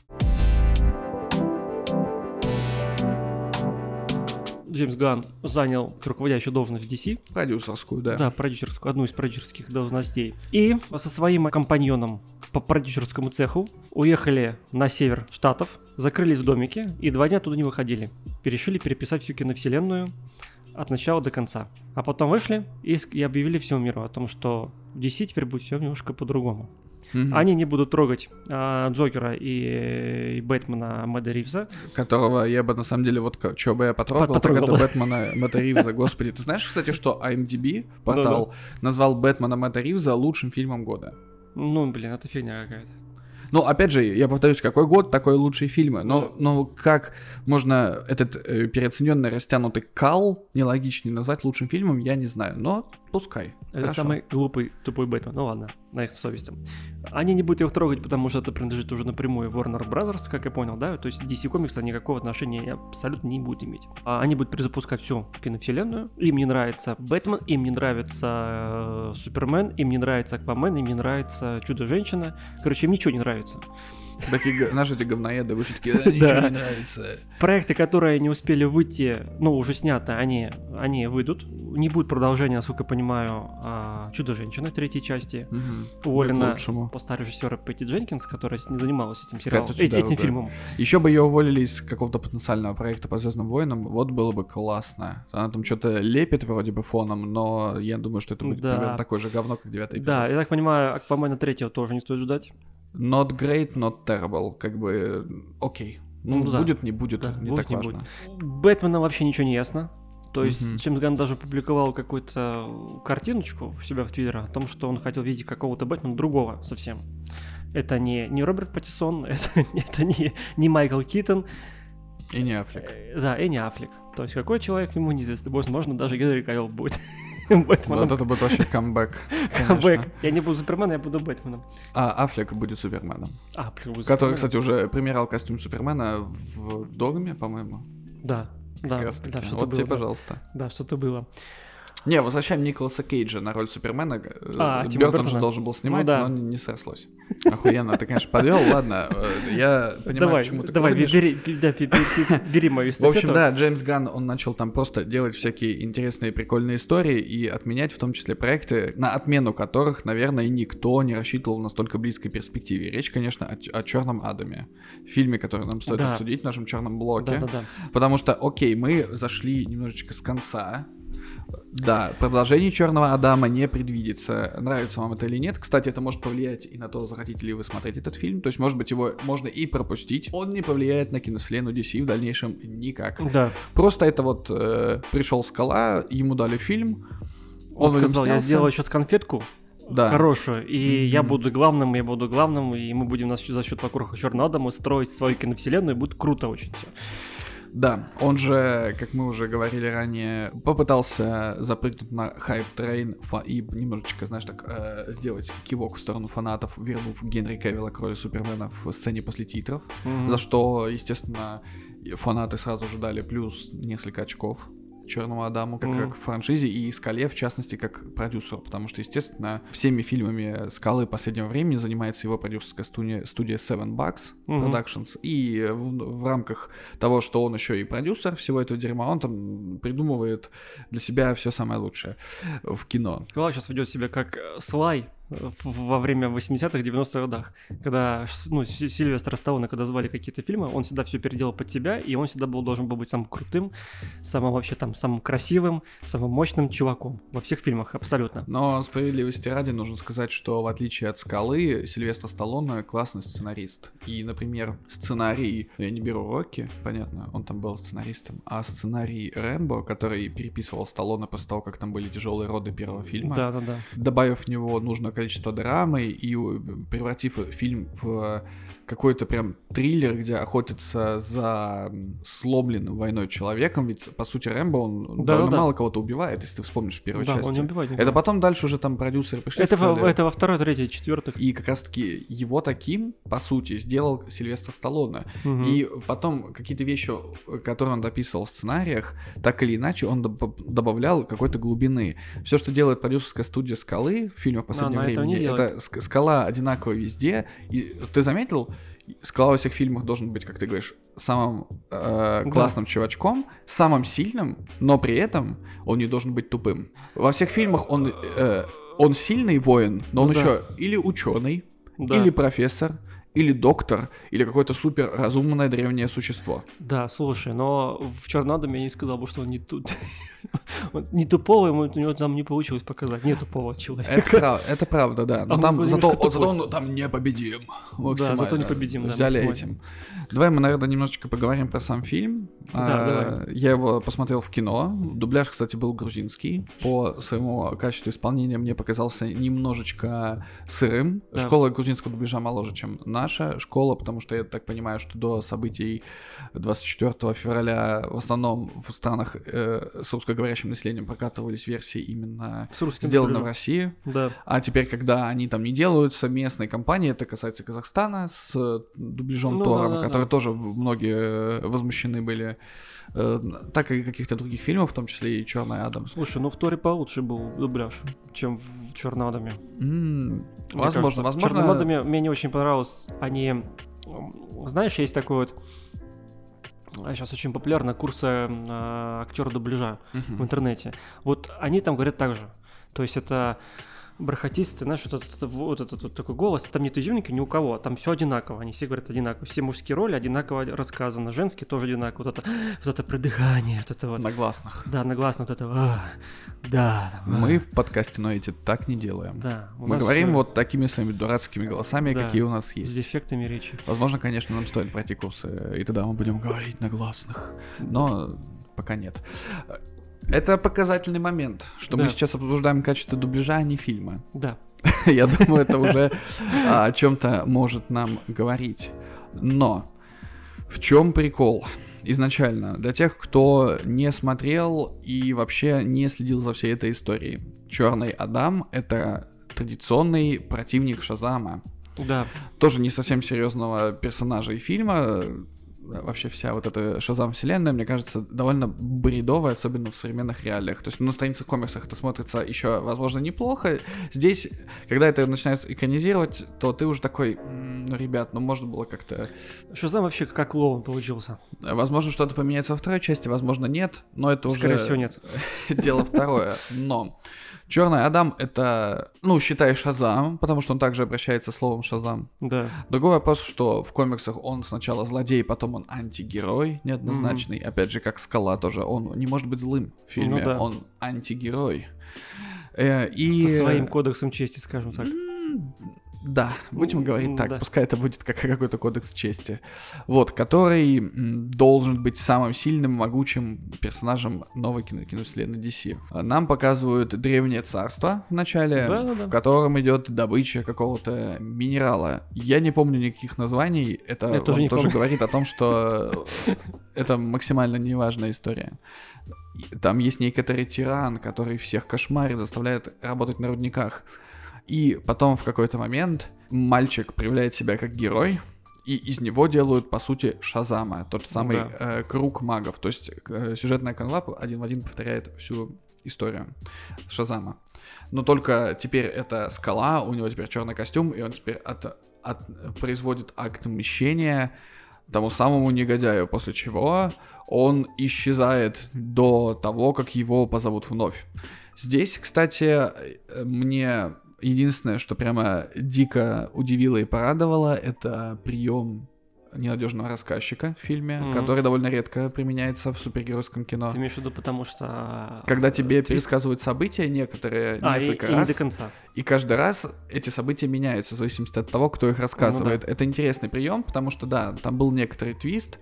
Джеймс Ганн занял руководящую должность в DC. Продюсерскую, да. Да, продюсерскую, одну из продюсерских должностей. И со своим компаньоном по продюсерскому цеху уехали на север штатов, закрылись в домике и 2 дня оттуда не выходили. Решили переписать всю киновселенную от начала до конца. А потом вышли и объявили всему миру о том, что в DC теперь будет все немножко по-другому. Они не будут трогать Джокера и Бэтмена Мэтта Ривза. Которого я бы на самом деле, вот что бы я потрогал. Так это Бэтмена Мэтта Ривза, господи. Ты знаешь, кстати, что IMDb, портал, назвал Бэтмена Мэтта Ривза лучшим фильмом года? Ну, блин, это фигня какая-то. Ну, опять же, я повторюсь, какой год, такой лучшие фильмы. Но как можно этот переоцененный растянутый кал нелогичнее назвать лучшим фильмом, я не знаю. Но пускай. Это хорошо. Самый глупый, тупой Бэтмен. Ну ладно, на их совести. Они не будут их трогать, потому что это принадлежит уже напрямую Warner Brothers, как я понял, да? То есть DC Comics никакого отношения абсолютно не будут иметь. Они будут перезапускать всю киновселенную. Им не нравится Бэтмен, им не нравится Супермен, им не нравится Аквамен, им не нравится Чудо-женщина. Короче, им ничего не нравится. Такие наши эти говноеды вышли такие, да, ничего не нравится. Проекты, которые не успели выйти, ну, уже сняты, они выйдут. Не будет продолжения, насколько я понимаю, «Чудо-женщины» третьей части. Уволена старая режиссера Пэтти Дженкинс, которая не занималась этим сериалом, этим фильмом. Еще бы ее уволили из какого-то потенциального проекта по «Звездным войнам», вот было бы классно. Она там что-то лепит вроде бы фоном, но я думаю, что это будет примерно такое же говно, как 9-й эпизод. Да, я так понимаю, «Аквамена» третьего тоже не стоит ждать. Not great, not terrible, как бы окей. Ну, будет, не будет, да, не будет, так не важно. Будет. Бэтмена вообще ничего не ясно. То есть Джеймс Ганн даже публиковал какую-то картиночку у себя в Твиттере о том, что он хотел видеть какого-то Бэтмена другого совсем. Это не Роберт Паттинсон, это не Майкл Китон. И не Аффлек. Да, и не Аффлек. То есть какой человек, ему неизвестно. Возможно, даже Генри Кавилл будет. Бэтменом. Вот это будет вообще камбэк. Камбэк. Я не буду Суперменом, я буду Бэтменом. А Аффлек будет Суперменом. Который, кстати, уже примерял костюм Супермена в «Догме», по-моему. Да. Как раз таки. Вот тебе, пожалуйста. Да, что-то было. Не, возвращаем Николаса Кейджа на роль Супермена. Бёртон же должен был снимать, но не срослось. Охуенно, ты, конечно, подвел. Ладно, я понимаю, к чему ты клонишь. Бери мою эстафету. В общем, да, Джеймс Ганн, он начал там просто делать всякие интересные, прикольные истории и отменять в том числе проекты, на отмену которых, наверное, никто не рассчитывал в настолько близкой перспективе. Речь, конечно, о «Черном Адаме», фильме, который нам стоит обсудить в нашем черном блоке. Потому что, окей, мы зашли немножечко с конца. Да, продолжение «Черного Адама» не предвидится. Нравится вам это или нет. Кстати, это может повлиять и на то, захотите ли вы смотреть этот фильм. То есть, может быть, его можно и пропустить. Он не повлияет на киновселенную DC в дальнейшем никак. Да. Просто это вот пришел Скала, ему дали фильм. Он сказал, я сделаю сейчас конфетку. Да. Хорошую, и я буду главным, и мы будем за счет вокруг «Черного Адама» строить свою киновселенную, и будет круто очень все. Да, он же, как мы уже говорили ранее, попытался запрыгнуть на хайп-трейн и немножечко, знаешь, так сделать кивок в сторону фанатов, вернув Генри Кавилла к роли Супермена в сцене после титров, за что, естественно, фанаты сразу же дали плюс несколько очков «Черному Адаму», как франшизе, и «Скале», в частности, как продюсеру, потому что, естественно, всеми фильмами «Скалы» последнего времени занимается его продюсерская студия Seven Bucks Productions, и в рамках того, что он еще и продюсер всего этого дерьма, он там придумывает для себя все самое лучшее в кино. «Скала» сейчас ведет себя как Слай во время 80-х, 90-х годах, когда Сильвестра Сталлоне, когда звали какие-то фильмы, он всегда все переделал под себя, и он всегда должен был быть самым крутым, самым вообще там, самым красивым, самым мощным чуваком во всех фильмах, абсолютно. Но справедливости ради нужно сказать, что в отличие от «Скалы», Сильвестр Сталлоне классный сценарист. И, например, сценарий, я не беру Рокки, понятно, он там был сценаристом, а сценарий Рэмбо, который переписывал Сталлоне после того, как там были тяжелые роды первого фильма, добавив в него нужно количество драмы и превратив фильм в какой-то прям триллер, где охотятся за сломленным войной человеком, ведь по сути Рэмбо, он мало кого-то убивает, если ты вспомнишь в первой части. Он не убивает никого. Это потом дальше уже там продюсеры пришли. Это во второй, третьей, четвертых. И как раз-таки его таким, по сути, сделал Сильвестр Сталлоне. Угу. И потом какие-то вещи, которые он дописывал в сценариях, так или иначе он добавлял какой-то глубины. Все, что делает продюсерская студия «Скалы» в фильмах последнего времени, это «Скала» одинаковая везде. И ты заметил, «Скала» во всех фильмах должен быть, как ты говоришь, самым классным чувачком, самым сильным, но при этом он не должен быть тупым. Во всех фильмах он сильный воин, но он еще или ученый, или профессор, или доктор, или какое-то супер разумное древнее существо. Да, слушай, но в «Чернадаме» я не сказал бы, что он не тут. Не тупого ему, у него там не получилось показать. Не тупого человека. Это правда, да. Но там зато он там непобедим. Да, зато непобедим. Взяли этим. Давай мы, наверное, немножечко поговорим про сам фильм. Да, давай. Я его посмотрел в кино. Дубляж, кстати, был грузинский. По своему качеству исполнения мне показался немножечко сырым. Да. Школа грузинского дубляжа моложе, чем наша школа, потому что я так понимаю, что до событий 24 февраля в основном в странах с русскоговорящим населением прокатывались версии именно сделанные в России. Да. А теперь, когда они там не делаются, местные компании, это касается Казахстана с дубляжом Тором, которые тоже многие возмущены были, так и каких-то других фильмов, в том числе и «Черный Адам». Слушай, ну в Торе получше был дубляж, чем в «Черном Адаме». Возможно. В «Черном Адаме» мне не очень понравилось. Они, знаешь, есть такой вот сейчас очень популярно курсы актера дубляжа в интернете. Вот они там говорят так же. То есть это бархатистый, знаешь, вот этот такой голос. Там нет изюминки ни у кого, там все одинаково. Они все говорят одинаково. Все мужские роли одинаково рассказаны, женские тоже одинаково. Вот это придыхание, вот это вот. На гласных. Да, на гласных вот это. Мы в подкасте «Но эти так не делаем». Да. Мы говорим вот такими своими дурацкими голосами, какие у нас есть. С дефектами речи. Возможно, конечно, нам стоит пройти курсы, и тогда мы будем говорить на гласных. Но пока нет. Это показательный момент, что мы сейчас обсуждаем качество дубляжа, а не фильма. Да. Я думаю, это уже о чем-то может нам говорить. Но в чем прикол? Изначально, для тех, кто не смотрел и вообще не следил за всей этой историей. «Черный Адам» — это традиционный противник Шазама. Да. Тоже не совсем серьезного персонажа и фильма. Вообще вся вот эта Шазам-вселенная, мне кажется, довольно бредовая, особенно в современных реалиях. То есть на страницах комиксах это смотрится еще, возможно, неплохо. Здесь, когда это начинают экранизировать, то ты уже такой, ребят, можно было как-то... Шазам вообще как клоун получился. Возможно, что-то поменяется во второй части, возможно, нет, но это уже... Скорее всего, нет. Дело второе. Но «Черный Адам» — это, считай, Шазам, потому что он также обращается словом «Шазам». Да. Другой вопрос, что в комиксах он сначала злодей, потом он антигерой неоднозначный. Опять же, как «Скала» тоже. Он не может быть злым в фильме. Он антигерой. Со своим кодексом чести, скажем так. Да, будем говорить так. Да. Пускай это будет как какой-то кодекс чести. Вот, который должен быть самым сильным, могучим персонажем новой киновселенной DC. Нам показывают древнее царство в начале, в котором идет добыча какого-то минерала. Я не помню никаких названий. Это тоже говорит о том, что это максимально неважная история. Там есть некоторый тиран, который всех кошмарит, заставляет работать на рудниках. И потом в какой-то момент мальчик проявляет себя как герой, и из него делают, по сути, Шазама, тот самый круг магов. То есть сюжетная канва один в один повторяет всю историю Шазама. Но только теперь это Скала, у него теперь черный костюм, и он теперь производит акт мщения тому самому негодяю, после чего он исчезает до того, как его позовут вновь. Здесь, кстати, мне Единственное, что прямо дико удивило и порадовало, это прием ненадежного рассказчика в фильме, который довольно редко применяется в супергеройском кино. Ты имеешь в виду, потому что... Когда тебе пересказывают события некоторые несколько раз. И не до конца. И каждый раз эти события меняются в зависимости от того, кто их рассказывает. Ну, да. Это интересный прием, потому что, да, там был некоторый твист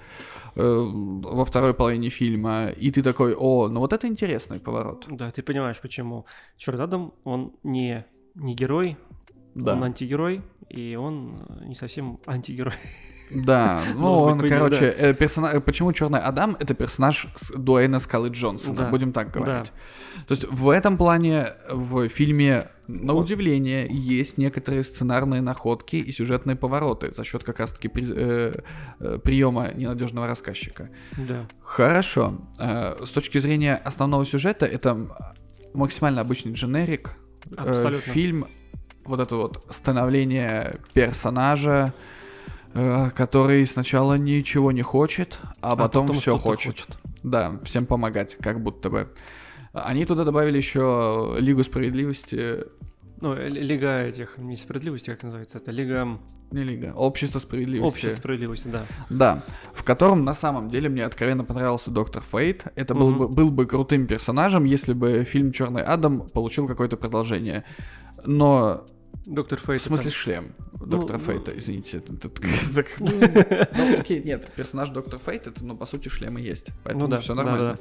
во второй половине фильма, и ты такой, о, ну вот это интересный поворот. Да, ты понимаешь, почему. Черт Адам, он не герой, да. Он антигерой, и он не совсем антигерой. Да, ну он, короче, персонаж. Почему Черный Адам — это персонаж Дуэйна Скалы Джонсона, да. Будем так говорить. Да. То есть в этом плане в фильме, на удивление, есть некоторые сценарные находки и сюжетные повороты за счет как раз-таки приема ненадежного рассказчика. Да. Хорошо. С точки зрения основного сюжета, это максимально обычный дженерик. Абсолютно. Фильм, вот это вот становление персонажа, который сначала ничего не хочет, а потом все хочет. Да, всем помогать, как будто бы. Они туда добавили еще Лигу Справедливости. Ну, Лига этих, не Справедливости, как называется, это Лига... Не Лига, Общество Справедливости. Общество Справедливости, да. Да, в котором на самом деле мне откровенно понравился Доктор Фейт. Это был бы крутым персонажем, если бы фильм «Черный Адам» получил какое-то продолжение. Но... Доктор Фейт. В смысле, шлем Доктора Фейта, извините. Окей, нет, персонаж Доктора Фейта, ну, по сути, шлем и есть. Поэтому все нормально.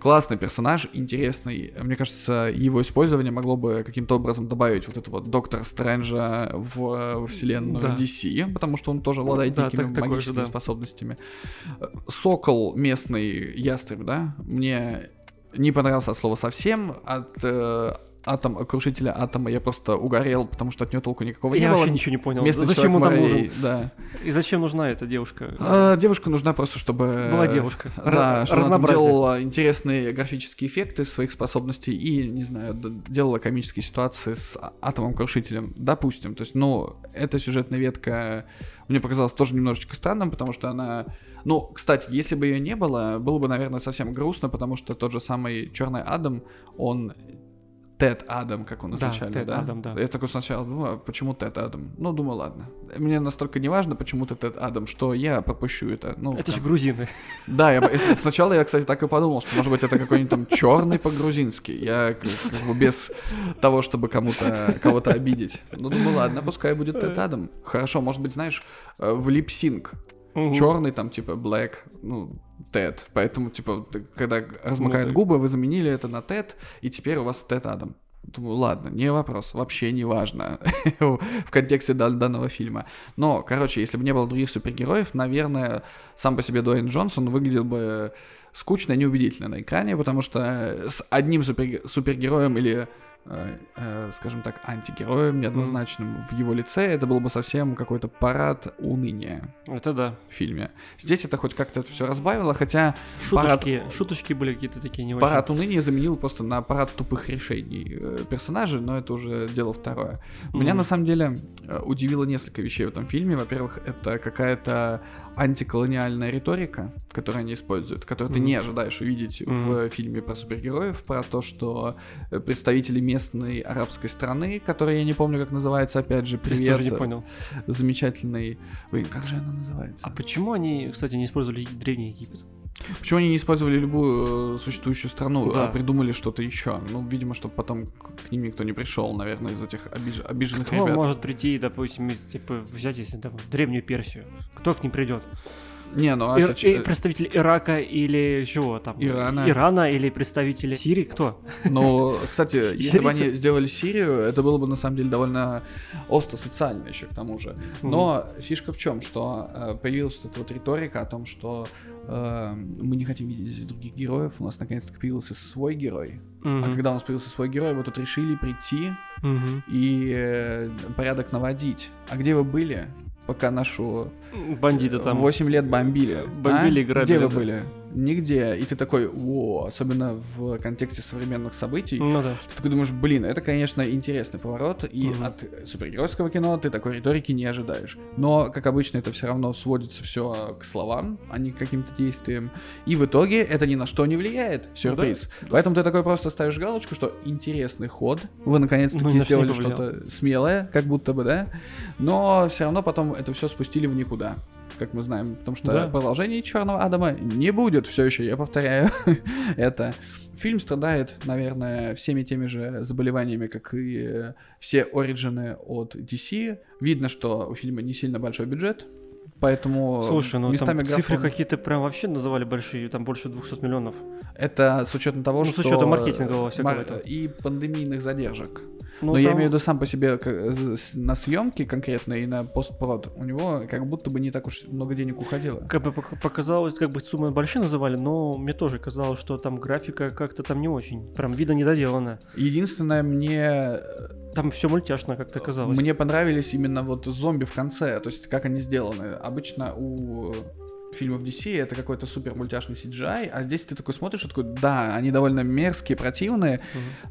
Классный персонаж, интересный. Мне кажется, его использование могло бы каким-то образом добавить вот этого Доктора Стрэнджа во вселенную DC, потому что он тоже обладает некими магическими способностями. Сокол местный, ястреб, да, мне не понравился от слова совсем, Атом, Крушителя Атома, я просто угорел, потому что от нее толку никакого не было. Я вообще ничего не понял. Зачем он там нужен? Да. И зачем нужна эта девушка? Девушка нужна просто, чтобы... Была девушка. Да, чтобы она делала интересные графические эффекты своих способностей и, не знаю, делала комические ситуации с Атомом Крушителем. Допустим. То есть, ну, эта сюжетная ветка мне показалась тоже немножечко странным, потому что она... Ну, кстати, если бы ее не было, было бы, наверное, совсем грустно, потому что тот же самый Черный Адам, он... Тед Адам, как он изначально, да? Тед Адам, да. Я такой сначала думал, почему Тед Адам? Ну, думаю, ладно. Мне настолько не важно, почему-то Тед Адам, что я пропущу это. Ну, это же грузины. Да, сначала я, кстати, так и подумал, что, может быть, это какой-нибудь там черный по-грузински. Я как бы без того, чтобы кого-то обидеть. Ну, думаю, ладно, пускай будет Тед Адам. Хорошо, может быть, знаешь, в липсинг. Черный там, типа, black, ну, Тед. Поэтому, типа, когда размыкают губы, вы заменили это на Тед, и теперь у вас Тед Адам. Думаю, ладно, не вопрос, вообще не важно в контексте данного фильма. Но, короче, если бы не было других супергероев, наверное, сам по себе Дуэйн Джонсон выглядел бы скучно и неубедительно на экране, потому что с одним супергероем или... скажем так, антигероем неоднозначным в его лице, это был бы совсем какой-то парад уныния. Это да. В фильме. Здесь это хоть как-то все разбавило, хотя... Шуточки были какие-то такие не очень. Парад уныния заменил просто на парад тупых решений персонажей, но это уже дело второе. Меня на самом деле удивило несколько вещей в этом фильме. Во-первых, это какая-то антиколониальная риторика, которую они используют, которую ты не ожидаешь увидеть в фильме про супергероев, про то, что представители местной арабской страны, которая я не помню, как называется, опять же, привет. Я тоже не понял. Замечательный... Блин, как же она называется? А почему они, кстати, не использовали Древний Египет? Почему они не использовали любую существующую страну, а придумали что-то еще? Ну, видимо, чтобы потом к ним никто не пришел, наверное, из этих обиженных ребят. Кто может прийти, допустим, типа, взять, если там, Древнюю Персию? Кто к ним придет? Не, ну, представители Ирака или чего там? Ирана или представители Сирии? Кто? Ну, кстати, если бы они сделали Сирию, это было бы на самом деле довольно остро социально еще к тому же. Но фишка в чем, что появилась вот эта вот риторика о том, что мы не хотим видеть здесь других героев, у нас наконец-то появился свой герой. А когда у нас появился свой герой, вы тут решили прийти и порядок наводить. А где вы были? Пока нашу... Бандита там... 8 лет бомбили. Бомбили и грабили. Где вы были? нигде. И ты такой, о, особенно в контексте современных событий. Ну, да. Ты такой думаешь, блин, это, конечно, интересный поворот. И от супергеройского кино ты такой риторики не ожидаешь. Но, как обычно, это все равно сводится все к словам, а не к каким-то действиям. И в итоге это ни на что не влияет. Сюрприз. Ну, да. Поэтому ты такой просто ставишь галочку, что интересный ход. Вы, наконец-таки, сделали что-то смелое, как будто бы, да? Но все равно потом это все спустили в никуда. Как мы знаем, потому что продолжения «Черного Адама» не будет, все еще, я повторяю, это. Фильм страдает, наверное, всеми теми же заболеваниями, как и все «Ориджины» от DC. Видно, что у фильма не сильно большой бюджет, поэтому... Слушай, ну местами там цифры какие-то прям вообще называли большие, там больше 200 миллионов. Это с учетом того, что... Ну, с учетом маркетингового всякого этого. И пандемийных задержек. Но там... я имею в виду сам по себе на съемки конкретно и на постпрод у него как будто бы не так уж много денег уходило. Как бы показалось, как бы суммы большие называли, но мне тоже казалось, что там графика как-то там не очень. Прям видно недоделано. Единственное, мне... Там все мультяшно как-то казалось. Мне понравились именно вот зомби в конце, то есть как они сделаны. Обычно у... фильмов DC это какой-то супер мультяшный CGI, а здесь ты такой смотришь и такой, да, они довольно мерзкие, противные,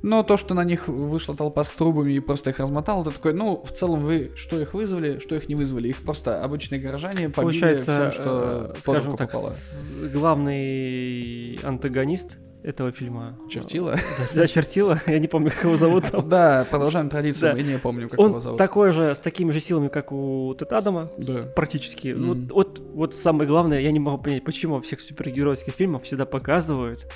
но то, что на них вышла толпа с трубами и просто их размотала, ты такой, ну, в целом вы что их вызвали, что их не вызвали, их просто обычные горожане побили всем, что под руку попало. Получается, главный антагонист этого фильма. Чертила? Да, Чертила. Я не помню, как его зовут. Да, продолжаем традицию, я не помню, как его зовут. Он такой же, с такими же силами, как у Тед Адама. Да. Практически. Вот самое главное, я не могу понять, почему во всех супергеройских фильмах всегда показывают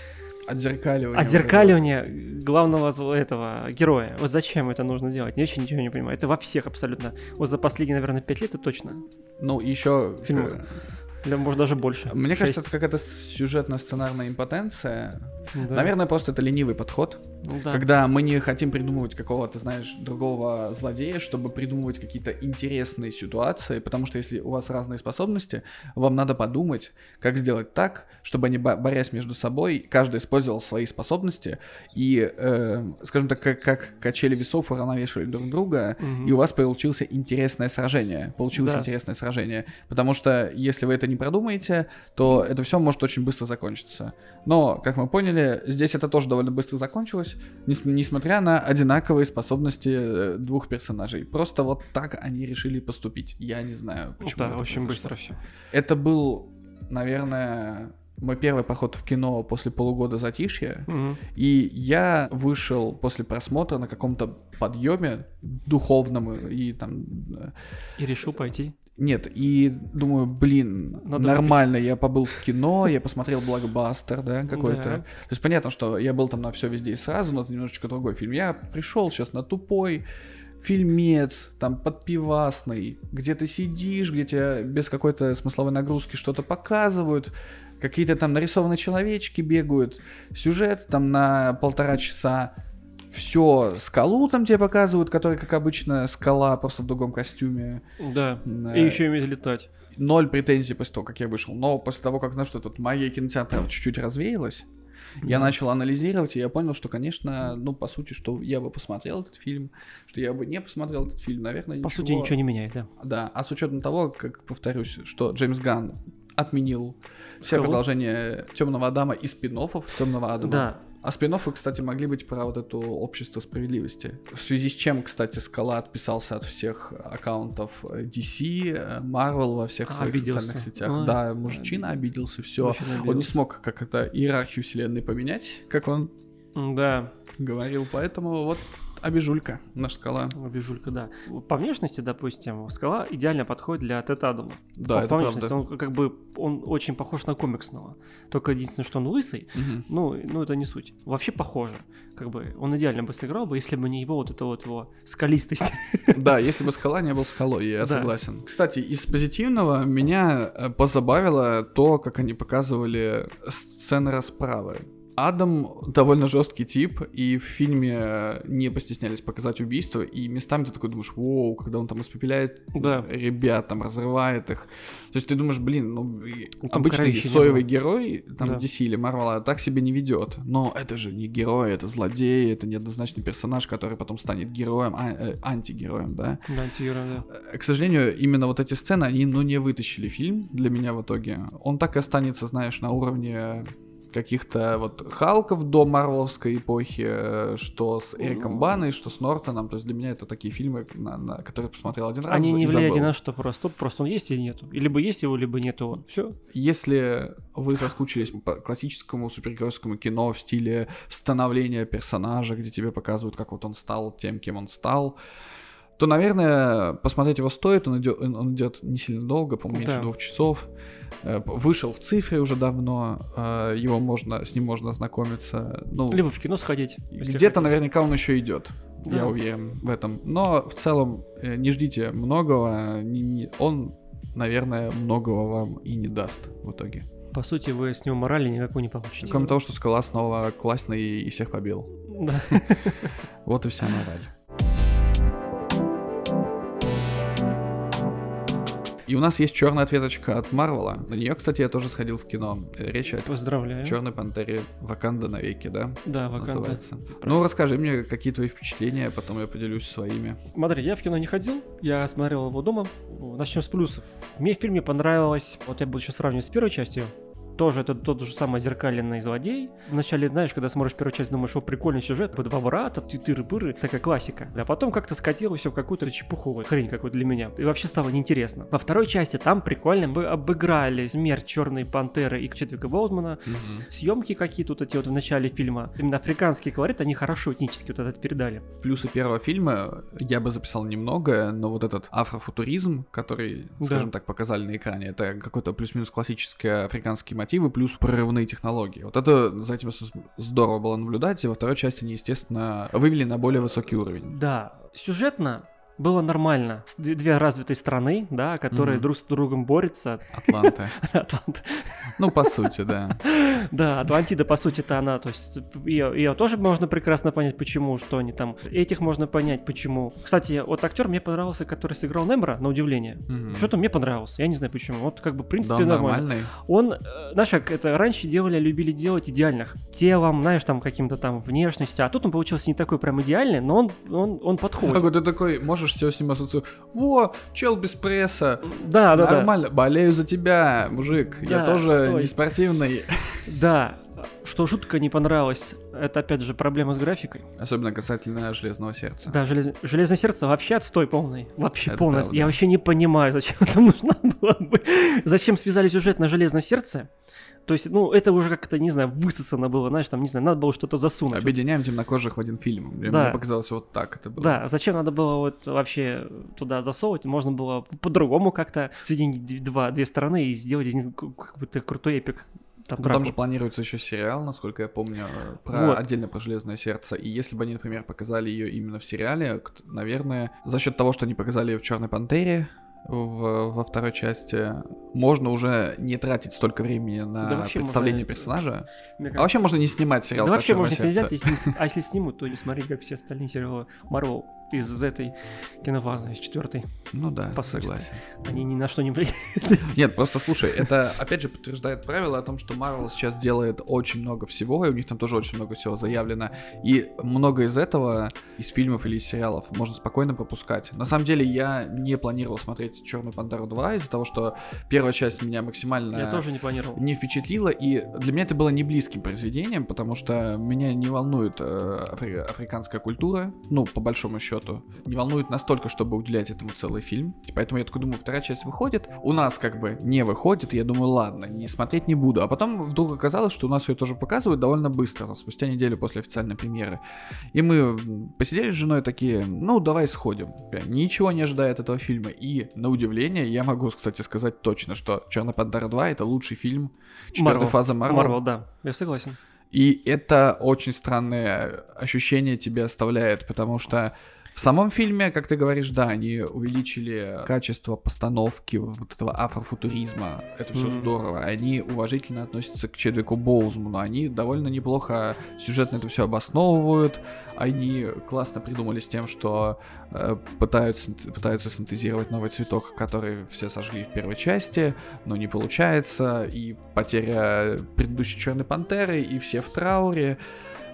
отзеркаливание главного этого героя. Вот зачем это нужно делать? Я вообще ничего не понимаю. Это во всех абсолютно. Вот за последние, наверное, 5 лет это точно. Ну, еще... Или, может, даже больше. Мне 6. Кажется, это какая-то сюжетно-сценарная импотенция. Да. Наверное, просто это ленивый подход. Да. Когда мы не хотим придумывать какого-то, знаешь, другого злодея, чтобы придумывать какие-то интересные ситуации. Потому что если у вас разные способности, вам надо подумать, как сделать так, чтобы они, борясь между собой, каждый использовал свои способности. И, скажем так, как качели весов уравновешивали друг друга. Угу. И у вас получилось интересное сражение. Потому что если вы это не продумаете, то это все может очень быстро закончиться. Но, как мы поняли, здесь это тоже довольно быстро закончилось, несмотря на одинаковые способности двух персонажей. Просто вот так они решили поступить. Я не знаю, почему. Да, это очень быстро все. Это был, наверное, мой первый поход в кино после полугода затишья, и я вышел после просмотра на каком-то подъеме духовном и там... И решил пойти? Нет, и думаю, блин, нормально, я побыл в кино, я посмотрел блокбастер, да, какой-то. Да. То есть понятно, что я был там на все везде и сразу, но это немножечко другой фильм. Я пришел сейчас на тупой фильмец, там, подпивасный, где ты сидишь, где тебе без какой-то смысловой нагрузки что-то показывают, какие-то там нарисованные человечки бегают, сюжет там на 1,5 часа. Все, скалу там тебе показывают, которая, как обычно, скала, просто в другом костюме. Да, и еще умеет летать. 0 претензий после того, как я вышел. Но после того, как, знаешь, что тут магия кинотеатра чуть-чуть развеялась, я начал анализировать, и я понял, что, конечно, ну, по сути, что я бы посмотрел этот фильм, что я бы не посмотрел этот фильм, наверное, по сути, ничего не меняет, да. Да, а с учетом того, как, повторюсь, что Джеймс Ганн отменил все продолжения «Темного Адама» и спин-оффов «Темного Адама». Да. А спин-оффы, кстати, могли быть про вот это общество справедливости. В связи с чем, кстати, Скала отписался от всех аккаунтов DC, Marvel во всех своих социальных сетях. Да, мужчина обиделся, все. Он не смог как это иерархию вселенной поменять, как он говорил. Поэтому вот обижулька, наш Скала. Обижулька, да. По внешности, допустим, Скала идеально подходит для Тед Адама. Да, это правда. Он как бы, он очень похож на комиксного. Только единственное, что он лысый, ну это не суть. Вообще похоже. Как бы он идеально бы сыграл бы, если бы не его вот эта вот его скалистость. Да, если бы Скала не был Скалой, я согласен. Кстати, из позитивного меня позабавило то, как они показывали сцены расправы. Адам довольно жесткий тип, и в фильме не постеснялись показать убийство, и местами ты такой думаешь, воу, когда он там испепеляет ребят, там разрывает их. То есть ты думаешь, блин, ну там обычный соевый герой, там DC или Marvel, а так себе не ведет. Но это же не герой, это злодей, это неоднозначный персонаж, который потом станет героем, антигероем, да? Да, антигероем, да. К сожалению, именно вот эти сцены, они, ну, не вытащили фильм для меня в итоге. Он так и останется, знаешь, на уровне каких-то вот Халков до Марвеловской эпохи, что с Эриком Баной, что с Нортоном. То есть для меня это такие фильмы, на которые посмотрел один раз и забыл. Они не влияют ни на что просто. Просто он есть или нету. Либо есть его, либо нету он. Все. Если вы соскучились по классическому супергеройскому кино в стиле становления персонажа, где тебе показывают, как вот он стал тем, кем он стал, то, наверное, посмотреть его стоит. Он идет не сильно долго, по-моему, меньше 2 часов. Вышел в цифре уже давно, с ним можно ознакомиться. Ну, либо в кино сходить. Где-то наверняка он еще идет, я уверен в этом. Но в целом не ждите многого, он, наверное, многого вам и не даст в итоге. По сути, вы с него морали никакой не получите. Кроме того, что Скала снова классный и всех побил. Да. Вот и вся мораль. И у нас есть черная ответочка от Марвела. На нее, кстати, я тоже сходил в кино. Речь о Черной пантере «Ваканда навеки», да? Да, «Ваканда». Называется. Ну, расскажи мне, какие твои впечатления, потом я поделюсь своими. Смотри, я в кино не ходил, я смотрел его дома. Начнем с плюсов. Мне в фильме понравилось, вот я буду сейчас сравнивать с первой частью, тоже это тот же самый зеркаленный злодей. Вначале, знаешь, когда смотришь первую часть, думаешь, о, прикольный сюжет, по два брата, тыры-пыры, такая классика. А потом как-то скатилось все в какую-то чепуховую хрень какую-то для меня. И вообще стало неинтересно. Во второй части там прикольно мы обыграли смерть Черной Пантеры и Чедвика Боузмана. Угу. Съемки какие-то вот эти вот в начале фильма. Именно африканский колорит, они хорошо этнически вот это передали. Плюсы первого фильма я бы записал немного, но вот этот афрофутуризм, который, скажем так, показали на экране, это какой-то плюс-минус классический африканский мотивы плюс прорывные технологии. Вот это за этим здорово было наблюдать, и во второй части они, естественно, вывели на более высокий уровень. Да, сюжетно было нормально. Две развитые страны, да, которые друг с другом борются. Атланта. Ну, по сути, да. Да, Атлантида, по сути-то она, то есть ее тоже можно прекрасно понять, почему, что они там. Этих можно понять, почему. Кстати, вот актер мне понравился, который сыграл Нембра, на удивление. Что-то мне понравился, я не знаю почему. Вот как бы, в принципе, нормально. Он, знаешь, как это раньше любили делать идеальных. Телом, знаешь, там, каким-то там внешностью. А тут он получился не такой прям идеальный, но он подходит. Какой-то такой, может, все с ним ассоциирует. Во, чел без пресса. Да, да, нормально. Да. Болею за тебя, мужик. Да, я тоже не спортивный. Да. Что жутко не понравилось, это опять же проблема с графикой. Особенно касательно «Железного сердца». Да, «Железное сердце» вообще отстой полный. Вообще полностью. Правда. Я вообще не понимаю, зачем это нужно было бы. Зачем связали сюжет на «Железное сердце». То есть, ну, это уже как-то, не знаю, высосано было, знаешь, там, не знаю, надо было что-то засунуть. Объединяем темнокожих в один фильм. Да. Мне показалось, вот так это было. Да, зачем надо было вот вообще туда засовывать? Можно было по-другому как-то соединить две стороны и сделать из них какой-то крутой эпик. Там же планируется еще сериал, насколько я помню, отдельно про «Железное сердце». И если бы они, например, показали ее именно в сериале, наверное, за счет того, что они показали ее в «Черной пантере», во второй части, можно уже не тратить столько времени на представление персонажа. А вообще можно не снимать сериал. Да вообще можно снять, а если снимут, то не смотреть, как все остальные сериалы Marvel из этой кинофазы, из 4-й. Ну да, согласен. Они ни на что не влияют. Нет, просто слушай, это опять же подтверждает правило о том, что Marvel сейчас делает очень много всего, и у них там тоже очень много всего заявлено. И много из этого, из фильмов или из сериалов, можно спокойно пропускать. На самом деле я не планировал смотреть «Черную Пантеру 2» из-за того, что первая часть меня максимально не впечатлила, и для меня это было не близким произведением, потому что меня не волнует африканская культура, ну, по большому счету. Не волнует настолько, чтобы уделять этому целый фильм. Поэтому я такой думаю, вторая часть выходит. У нас как бы не выходит. Я думаю, ладно, не смотреть не буду. А потом вдруг оказалось, что у нас ее тоже показывают довольно быстро, спустя неделю после официальной премьеры. И мы посидели с женой такие, ну давай сходим. Ничего не ожидая от этого фильма. И на удивление, я могу, кстати, сказать точно, что «Черная пантера 2» это лучший фильм 4-й фазы Марвел. Да, я согласен. И это очень странное ощущение тебе оставляет, потому что В самом фильме, как ты говоришь, да, они увеличили качество постановки вот этого афрофутуризма. Это все здорово. Они уважительно относятся к Чедвику Боузману. Они довольно неплохо сюжетно это все обосновывают. Они классно придумали с тем, что пытаются синтезировать новый цветок, который все сожгли в первой части, но не получается. И потеря предыдущей Черной Пантеры, и все в трауре.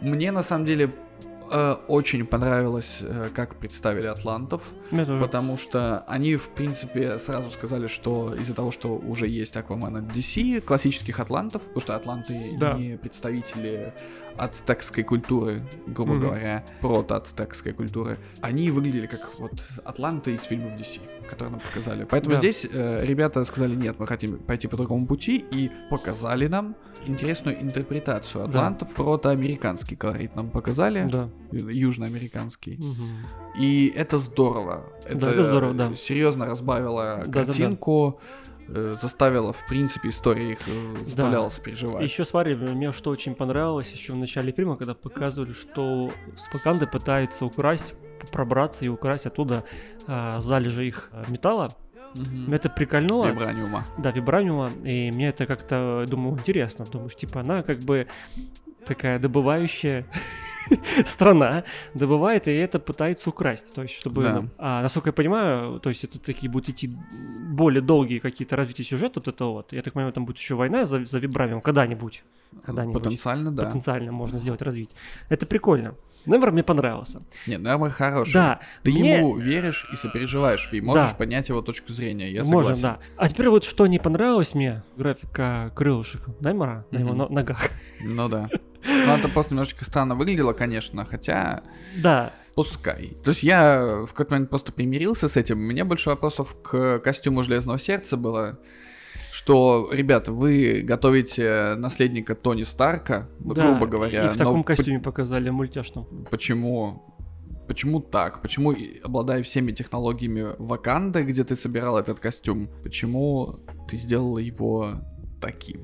Мне на самом деле очень понравилось, как представили атлантов, потому что они, в принципе, сразу сказали, что из-за того, что уже есть Аквамен от DC, классических атлантов, потому что атланты не представители ацтекской культуры, грубо говоря, прото-ацтекской культуры, они выглядели как вот атланты из фильмов DC, которые нам показали. Поэтому здесь ребята сказали, нет, мы хотим пойти по другому пути, и показали нам интересную интерпретацию атлантов, протоамериканский колорит нам показали, южноамериканский. И это здорово. Это здорово, серьезно разбавило картинку, заставило, в принципе, история их заставляла сопереживать. Еще смотри, мне что очень понравилось еще в начале фильма, когда показывали, что споканды пытаются украсть, пробраться и украсть оттуда залежи их металла. Меня это прикольнуло. Вибраниума. Да, вибраниума. И мне это как-то, думаю, интересно. Думаешь, типа, она как бы такая добывающая страна, добывает, и это пытается украсть. То есть, чтобы... насколько я понимаю, то есть это такие будут идти более долгие какие-то развития сюжета вот этого вот. Я так понимаю, там будет еще война за вибраниум когда-нибудь. Потенциально, да. Потенциально можно сделать развитие. Это прикольно. Немер мне понравился. Нет, Немер хороший. Да, ты ему веришь и сопереживаешь, и можешь понять его точку зрения, я согласен. Можно, да. А теперь вот что не понравилось мне, графика крылышек Немера на его ногах. Ну да. Ну это просто немножечко странно выглядело, конечно, хотя... Да. Пускай. То есть я в какой-то момент просто примирился с этим. У меня больше вопросов к костюму Железного Сердца было... Что, ребята, вы готовите наследника Тони Старка, грубо говоря. И в таком костюме показали мультяшном. Почему? Почему так? Почему, обладая всеми технологиями Ваканды, где ты собирал этот костюм, почему ты сделал его таким?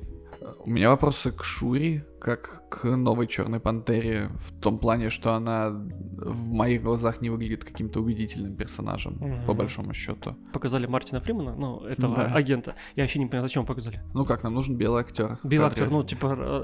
У меня вопросы к Шури, как к новой Черной Пантере, в том плане, что она в моих глазах не выглядит каким-то убедительным персонажем, по большому счету. Показали Мартина Фримена, этого агента. Я вообще не понял, зачем показали. Ну как, нам нужен белый актер. Белый актер,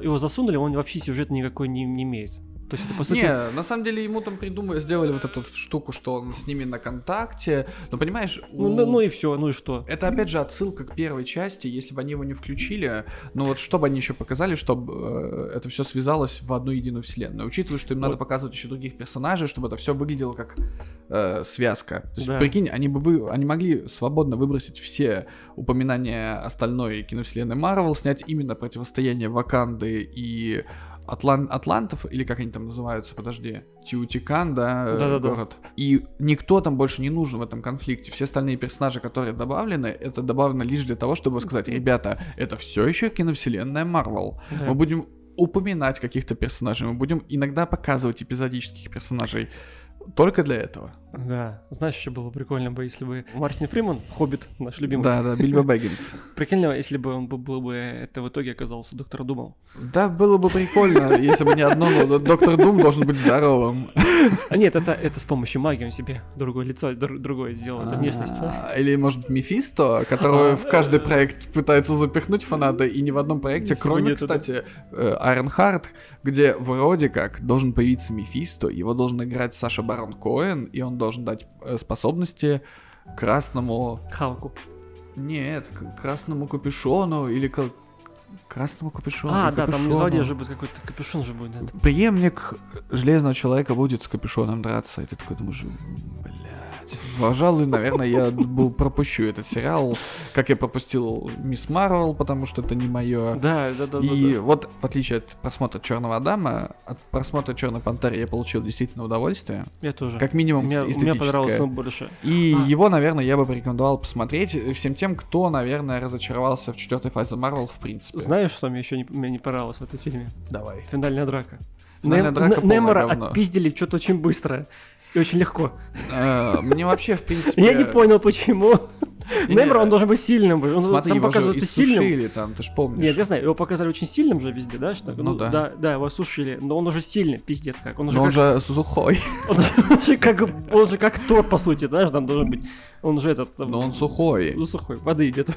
его засунули, он вообще сюжет никакой не имеет. То есть это, по сути... Не, на самом деле ему там придумали, сделали вот эту штуку, что он с ними на контакте. Но понимаешь, ну и все, ну и что? Это опять же отсылка к первой части, если бы они его не включили. Но вот что бы они еще показали, чтобы это все связалось в одну единую вселенную. Учитывая, что им надо показывать еще других персонажей, чтобы это все выглядело как связка. То есть, прикинь, они могли свободно выбросить все упоминания остальной киновселенной Марвел, снять именно противостояние Ваканды и Атлантов, или как они там называются, Тиутикан, город. И никто там больше не нужен в этом конфликте. Все остальные персонажи, которые добавлены, это добавлено лишь для того, чтобы сказать, ребята, это все еще киновселенная Марвел. Да. Мы будем упоминать каких-то персонажей, мы будем иногда показывать эпизодических персонажей. Только для этого. Да. Знаешь, еще было прикольно бы, если бы Мартин Фриман, Хоббит, наш любимый. Да, Бильбо Бэггинс. Прикольно, если бы он был бы, это в итоге оказался Доктор Думом. Да, было бы прикольно, если бы не одно, но Доктор Дум должен быть здоровым. Нет, это с помощью магии он себе другое лицо, другое сделал, это внешность. Или, может быть, Мефисто, которого в каждый проект пытаются запихнуть фанаты, и ни в одном проекте, кроме, кстати, Айронхарт, где вроде как должен появиться Мефисто, его должен играть Саша Барон Коэн, и он должен дать способности красному... Халку. Нет, красному капюшону или... Красному капюшону. Там не злодей же будет какой-то, капюшон же будет. Да. Преемник Железного Человека будет с капюшоном драться, и ты такой думаешь, блядь. Пожалуй, наверное, я пропущу этот сериал, как я пропустил Мисс Марвел, потому что это не мое. Да. Вот, в отличие от просмотра Черного Адама, от просмотра Черной Пантеры я получил действительно удовольствие. Я тоже. Как минимум эстетическое. Мне понравилось больше. И его, наверное, я бы порекомендовал посмотреть всем тем, кто, наверное, разочаровался в четвертой фазе Марвел в принципе. Знаешь, что мне еще не понравилось в этом фильме? Давай. Финальная драка. Финальная драка полное Немора говно. Отпиздили что-то очень быстро и очень легко. Мне вообще, в принципе... Я не понял, почему. Немра, он должен быть сильным. Смотри, его же иссушили там, ты ж помнишь. Нет, я знаю, его показали очень сильным же везде, да? Ну да. Да, его иссушили, но он уже сильный, пиздец как. Но он же сухой. Он же как Тор, по сути, знаешь, там должен быть. Он же этот... Но он сухой. Ну сухой, воды идет.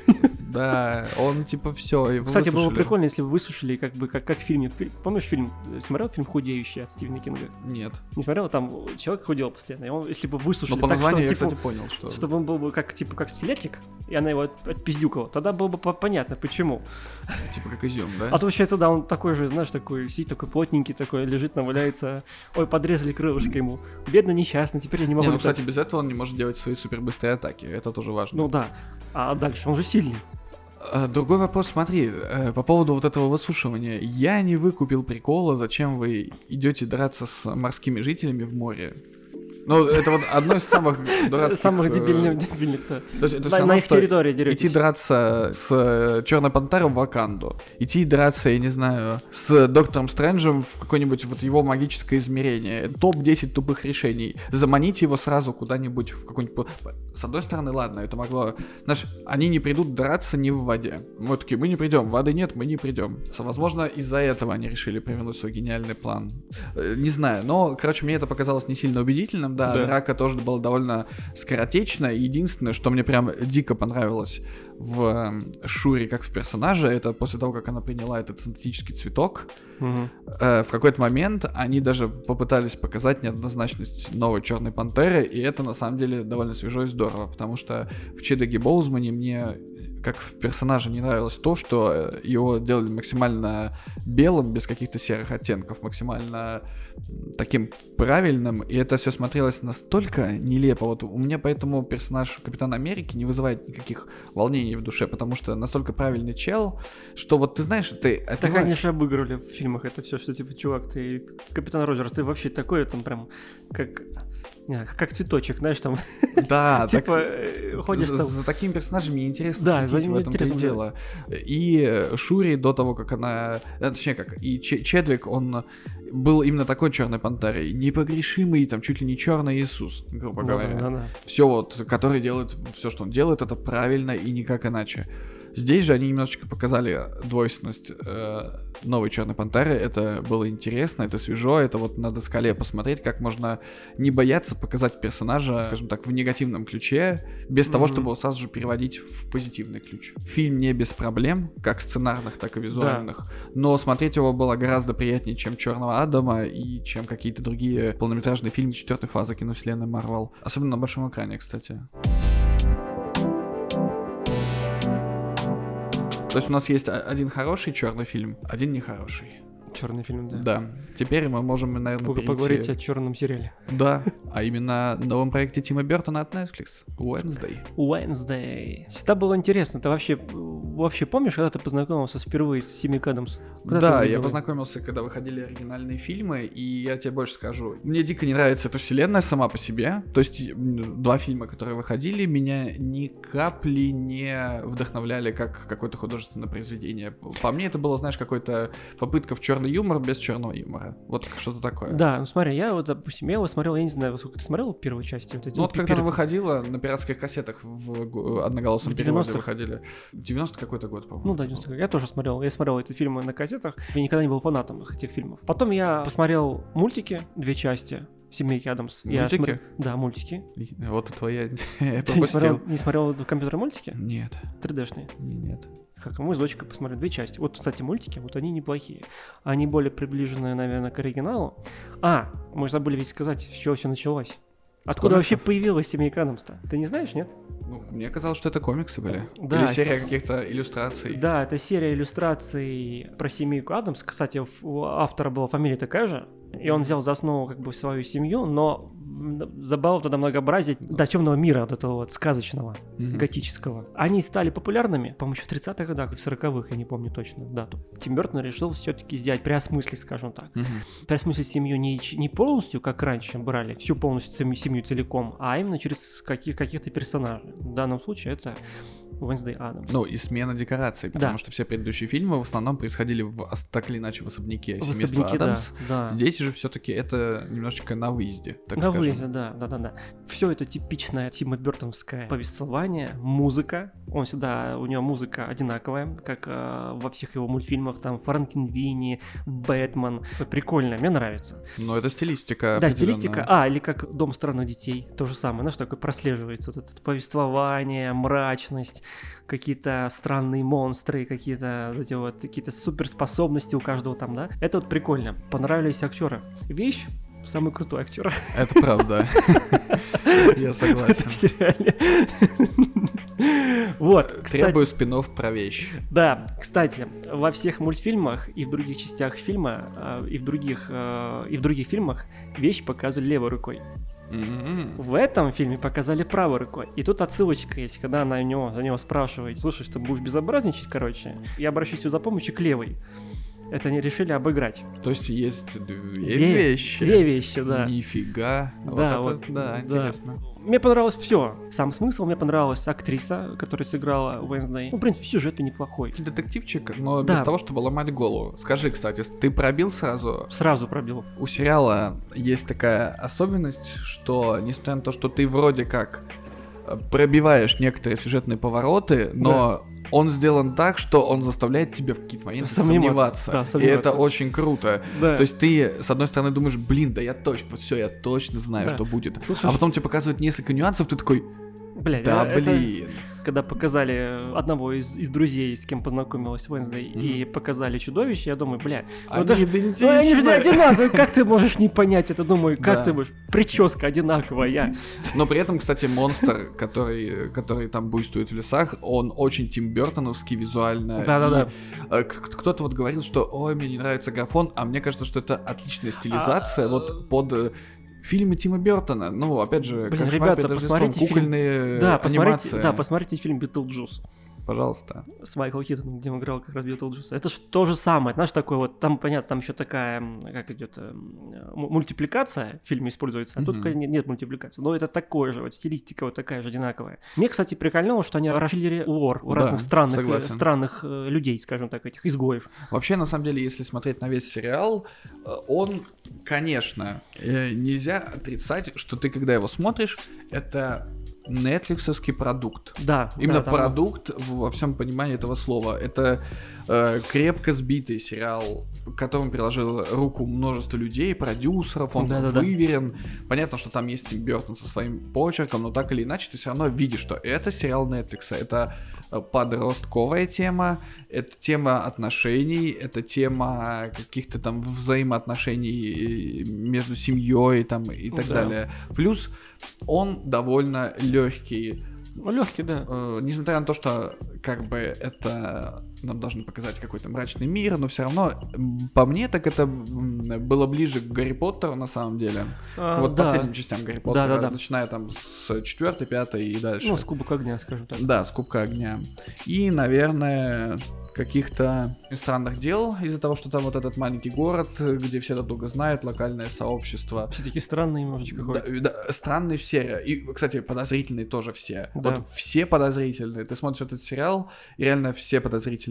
Да, он типа все. Кстати, было бы прикольно, если бы высушили, как бы, как в фильме. Помнишь фильм, смотрел фильм «Худеющий» от Стивена Кинга? Нет. Не смотрел, там человек худел постоянно. Его, если бы высушили, по названию я, кстати, понял, что... Чтобы он был бы как, типа, как стилетик, и она его отпиздюкала, тогда было бы понятно, почему. Типа как изюм, да? А то, получается, да, он такой же, знаешь, такой сидит, такой плотненький, такой лежит, наваляется. Ой, подрезали крылышко ему. Бедно, несчастный, теперь я не могу летать. Кстати, без этого он не может делать свои супербыстрые атаки, это тоже важно. Ну да. А дальше? Он же сильный. Другой вопрос, смотри, по поводу вот этого высушивания. Я не выкупил прикола, зачем вы идете драться с морскими жителями в море. Ну, это вот одно из самых дурацких... Самых дебильных, да. То есть это все равно, что идти драться с Черной Пантерой в Ваканду, идти драться, я не знаю, с Доктором Стрэнджем в какое-нибудь вот его магическое измерение. Топ-10 тупых решений. Заманить его сразу куда-нибудь в какой-нибудь... С одной стороны, ладно, это могло... Знаешь, они не придут драться не в воде. Мы такие, мы не придем, воды нет, мы не придем. Возможно, из-за этого они решили привернуть свой гениальный план. Не знаю, но, короче, мне это показалось не сильно убедительным. Да, драка тоже была довольно скоротечная. Единственное, что мне прям дико понравилось в Шуре, как в персонаже, это после того, как она приняла этот синтетический цветок, в какой-то момент они даже попытались показать неоднозначность новой Черной Пантеры, и это на самом деле довольно свежо и здорово, потому что в Чедаге Боузмане мне, как в персонаже, не нравилось то, что его делали максимально белым, без каких-то серых оттенков, максимально таким правильным, и это все смотрелось настолько нелепо. Вот у меня поэтому персонаж Капитана Америки не вызывает никаких волнений в душе, потому что настолько правильный чел, что вот ты знаешь, ты... Это, конечно, обыгрывали в фильмах, это все, что типа, чувак, ты Капитан Роджерс, ты вообще такой, там прям как цветочек, знаешь, там. Да, типа ходишь там. За такими персонажами интересно следить, в этом-то и дело. И Шури до того, как она... Точнее, как и Чедвик, он был именно такой Черной Пантерой. Непогрешимый, там, чуть ли не черный Иисус, грубо говоря. Все вот, который делает... Все, что он делает, это правильно и никак иначе. Здесь же они немножечко показали двойственность новой Черной Пантеры. Это было интересно, это свежо, это вот на доскале посмотреть, как можно не бояться показать персонажа, скажем так, в негативном ключе, без того, чтобы его сразу же переводить в позитивный ключ. Фильм не без проблем, как сценарных, так и визуальных, но смотреть его было гораздо приятнее, чем Черного Адама и чем какие-то другие полнометражные фильмы четвертой фазы киновселенной Марвел. Особенно на большом экране, кстати. То есть у нас есть один хороший черный фильм, один нехороший. Черный фильм, да. Да. Теперь мы можем, наверное, поговорить о черном сериале. Да. А именно о новом проекте Тима Бертона от Netflix. Wednesday. Всегда было интересно. Ты вообще помнишь, когда ты познакомился впервые с Семик Адамс? Да, я познакомился, когда выходили оригинальные фильмы, и я тебе больше скажу. Мне дико не нравится эта вселенная сама по себе. То есть два фильма, которые выходили, меня ни капли не вдохновляли как какое-то художественное произведение. По мне это было, знаешь, какая-то попытка в черный юмор без черного юмора. Вот что-то такое. Да, ну смотри, я вот, допустим, я его смотрел, я не знаю, сколько ты смотрел первую часть. Вот, эти вот как она выходила на пиратских кассетах в одноголосом переводе выходили. 90 какой-то год, по-моему. Ну да, 90 год. Я тоже смотрел. Я смотрел эти фильмы на кассетах. Я никогда не был фанатом этих фильмов. Потом я посмотрел мультики, две части. Семейки Адамс. Мультики? Да, мультики. Вот и твоя... Не смотрел компьютерные мультики? Нет. 3D-шные? Нет. Как мы с дочкой посмотрели две части. Вот, кстати, мультики, вот они неплохие. Они более приближенные, наверное, к оригиналу. А, мы же забыли ведь сказать, с чего все началось. Откуда вообще появилась Семейка Адамс-то? Ты не знаешь, нет? Ну, мне казалось, что это комиксы были. Да, или серия каких-то иллюстраций. Да, это серия иллюстраций про Семейку Адамс. Кстати, у автора была фамилия такая же. И он взял за основу как бы свою семью, но забавил тогда многообразие до темного мира вот этого вот сказочного, готического. Они стали популярными, по-моему, еще в 30-х годах, в 40-х, я не помню точно дату. Тим Бёртон решил все-таки сделать, переосмыслить, скажем так. Переосмыслить семью не полностью, как раньше брали, всю полностью семью целиком, а именно через каких-то персонажей. В данном случае это... Wednesday Addams. Ну и смена декораций, потому что все предыдущие фильмы в основном происходили так или иначе в особняке семейства Адамс. Да, да. Здесь же все-таки это немножечко на выезде, так скажем. Круизе, да. Все это типичное Тима Бёртоновское повествование, музыка. Он всегда, у него музыка одинаковая, как во всех его мультфильмах, там Франкенвини, Бэтмен. Прикольно, мне нравится. Но это стилистика. Да, стилистика. А, или как Дом странных детей. То же самое, знаешь, такое прослеживается. Вот это повествование, мрачность, какие-то странные монстры, какие-то вот эти вот какие-то суперспособности у каждого там, да. Это вот прикольно. Понравились актеры. Вещь. Самый крутой актер. Это правда. Я согласен. В сериале. Вот, кстати. Требую спин-офф про вещь. Да, кстати, во всех мультфильмах и в других частях фильма, и в других фильмах вещь показывали левой рукой. Mm-hmm. В этом фильме показали правой рукой. И тут отсылочка есть, когда она у него спрашивает: слушай, что будешь безобразничать, короче, я обращусь за помощью к левой. Это они решили обыграть. То есть есть две вещи. Две вещи, да. Нифига. Да, вот это, да, интересно. Мне понравилось все. Сам смысл, мне понравилась актриса, которая сыграла Уэнсдей. Ну, в принципе, сюжет неплохой. Детективчик, но без того, чтобы ломать голову. Скажи, кстати, ты пробил сразу? Сразу пробил. У сериала есть такая особенность, что, несмотря на то, что ты вроде как пробиваешь некоторые сюжетные повороты, но... Да. Он сделан так, что он заставляет тебя в какие-то моменты сомневаться. И это очень круто. Да. То есть ты, с одной стороны, думаешь, блин, да я точно, вот все, я точно знаю, что будет. Слушай, а потом тебе показывают несколько нюансов, ты такой, блин. Когда показали одного из друзей, с кем познакомилась Уэнсдей, и показали чудовище, я думаю, они же одинаковые, как ты можешь не понять это? Думаю, как ты можешь? Прическа одинаковая. Но при этом, кстати, монстр, который там буйствует в лесах, он очень Тим Бёртоновский визуально. Да. Кто-то вот говорил, что, ой, мне не нравится графон, а мне кажется, что это отличная стилизация вот под... фильмы Тима Бёртона, ну, опять же, блин, ребята, посмотрите кукольные анимации. Да, посмотрите фильм «Битлджус». Пожалуйста. С Майклом Китоном, где он играл как раз Битлджуса. Это же то же самое, знаешь, такое вот, там, понятно, там еще такая, как идет, мультипликация в фильме используется, а тут нет мультипликации, но это такое же, вот стилистика вот такая же одинаковая. Мне, кстати, прикольнуло, что они расширили лор у разных странных людей, скажем так, этих изгоев. Вообще, на самом деле, если смотреть на весь сериал, он, конечно, нельзя отрицать, что ты, когда его смотришь, это... Netflix-овский продукт. Да. Именно продукт во всем понимании этого слова. Это крепко сбитый сериал, к которому приложил руку множество людей, продюсеров, он выверен. Понятно, что там есть Тим Бёртон со своим почерком, но так или иначе ты все равно видишь, что это сериал Netflix. Это подростковая тема, это тема отношений, это тема каких-то там взаимоотношений между семьей там, и так далее. Плюс он довольно легкий. Легкий, да. Несмотря на то, что как бы это нам должно показать какой-то мрачный мир, но все равно, по мне, так это было ближе к Гарри Поттеру, на самом деле. К последним частям Гарри Поттера, начиная там с 4-й, 5-й и дальше. Ну, с Кубка огня, скажем так. Да, с Кубка огня. И, наверное, каких-то странных дел из-за того, что там вот этот маленький город, где все друг друга знают, локальное сообщество. Все-таки странные немножечко ходят. Да, странные все. И, кстати, подозрительные тоже все. Да. Вот все подозрительные. Ты смотришь этот сериал, и реально все подозрительные.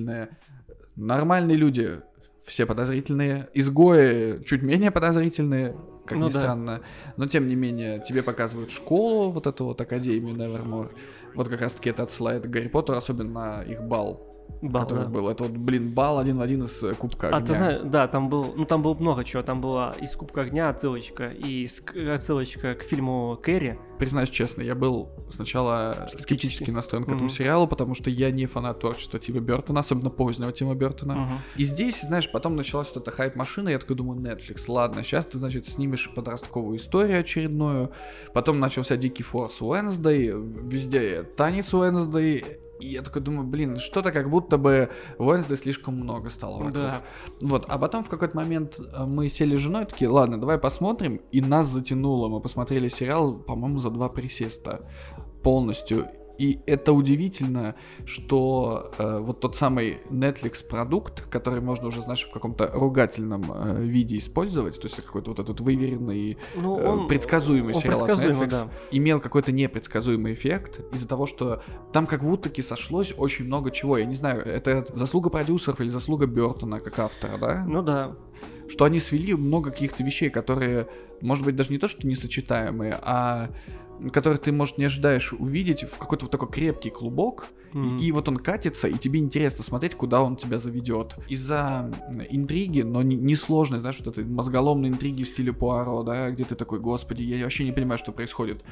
Нормальные люди все подозрительные. Изгои чуть менее подозрительные, как ни странно. Но, тем не менее, тебе показывают школу, вот эту вот академию Невермор. Вот как раз-таки это отсылает к Гарри Поттеру, особенно их бал, который был. Это вот, блин, бал один в один из Кубка огня. А ты знаешь, да, там было много чего. Там была из Кубка огня отсылочка, и отсылочка к фильму Кэрри. Признаюсь честно, я был сначала скептически настроен к этому сериалу, потому что я не фанат творчества Тима Бёртона, особенно позднего Тима Бёртона. И здесь, знаешь, потом началась вот эта хайп-машина, я такой думаю, Netflix, ладно, сейчас ты, значит, снимешь подростковую историю очередную. Потом начался дикий форс Уэнсдей, везде танец Уэнсдей. И я такой думаю, блин, что-то как будто бы Уэнсдей слишком много стало вокруг. Да. Вот, а потом в какой-то момент мы сели с женой, такие, ладно, давай посмотрим, и нас затянуло. Мы посмотрели сериал, по-моему, за 2 присеста полностью. И это удивительно, что вот тот самый Netflix продукт, который можно уже, знаешь, в каком-то ругательном виде использовать, то есть какой-то вот этот выверенный, предсказуемый сериал от Netflix, имел какой-то непредсказуемый эффект из-за того, что там как будто-таки сошлось очень много чего. Я не знаю, это заслуга продюсеров или заслуга Бёртона как автора, да? Ну да. Что они свели много каких-то вещей, которые может быть, даже не то, что несочетаемые, а которые ты, может, не ожидаешь увидеть в какой-то вот такой крепкий клубок, и вот он катится, и тебе интересно смотреть, куда он тебя заведет. Из-за интриги, но не сложной, знаешь, вот этой мозголомной интриги в стиле Пуаро, да, где ты такой, господи, я вообще не понимаю, что происходит,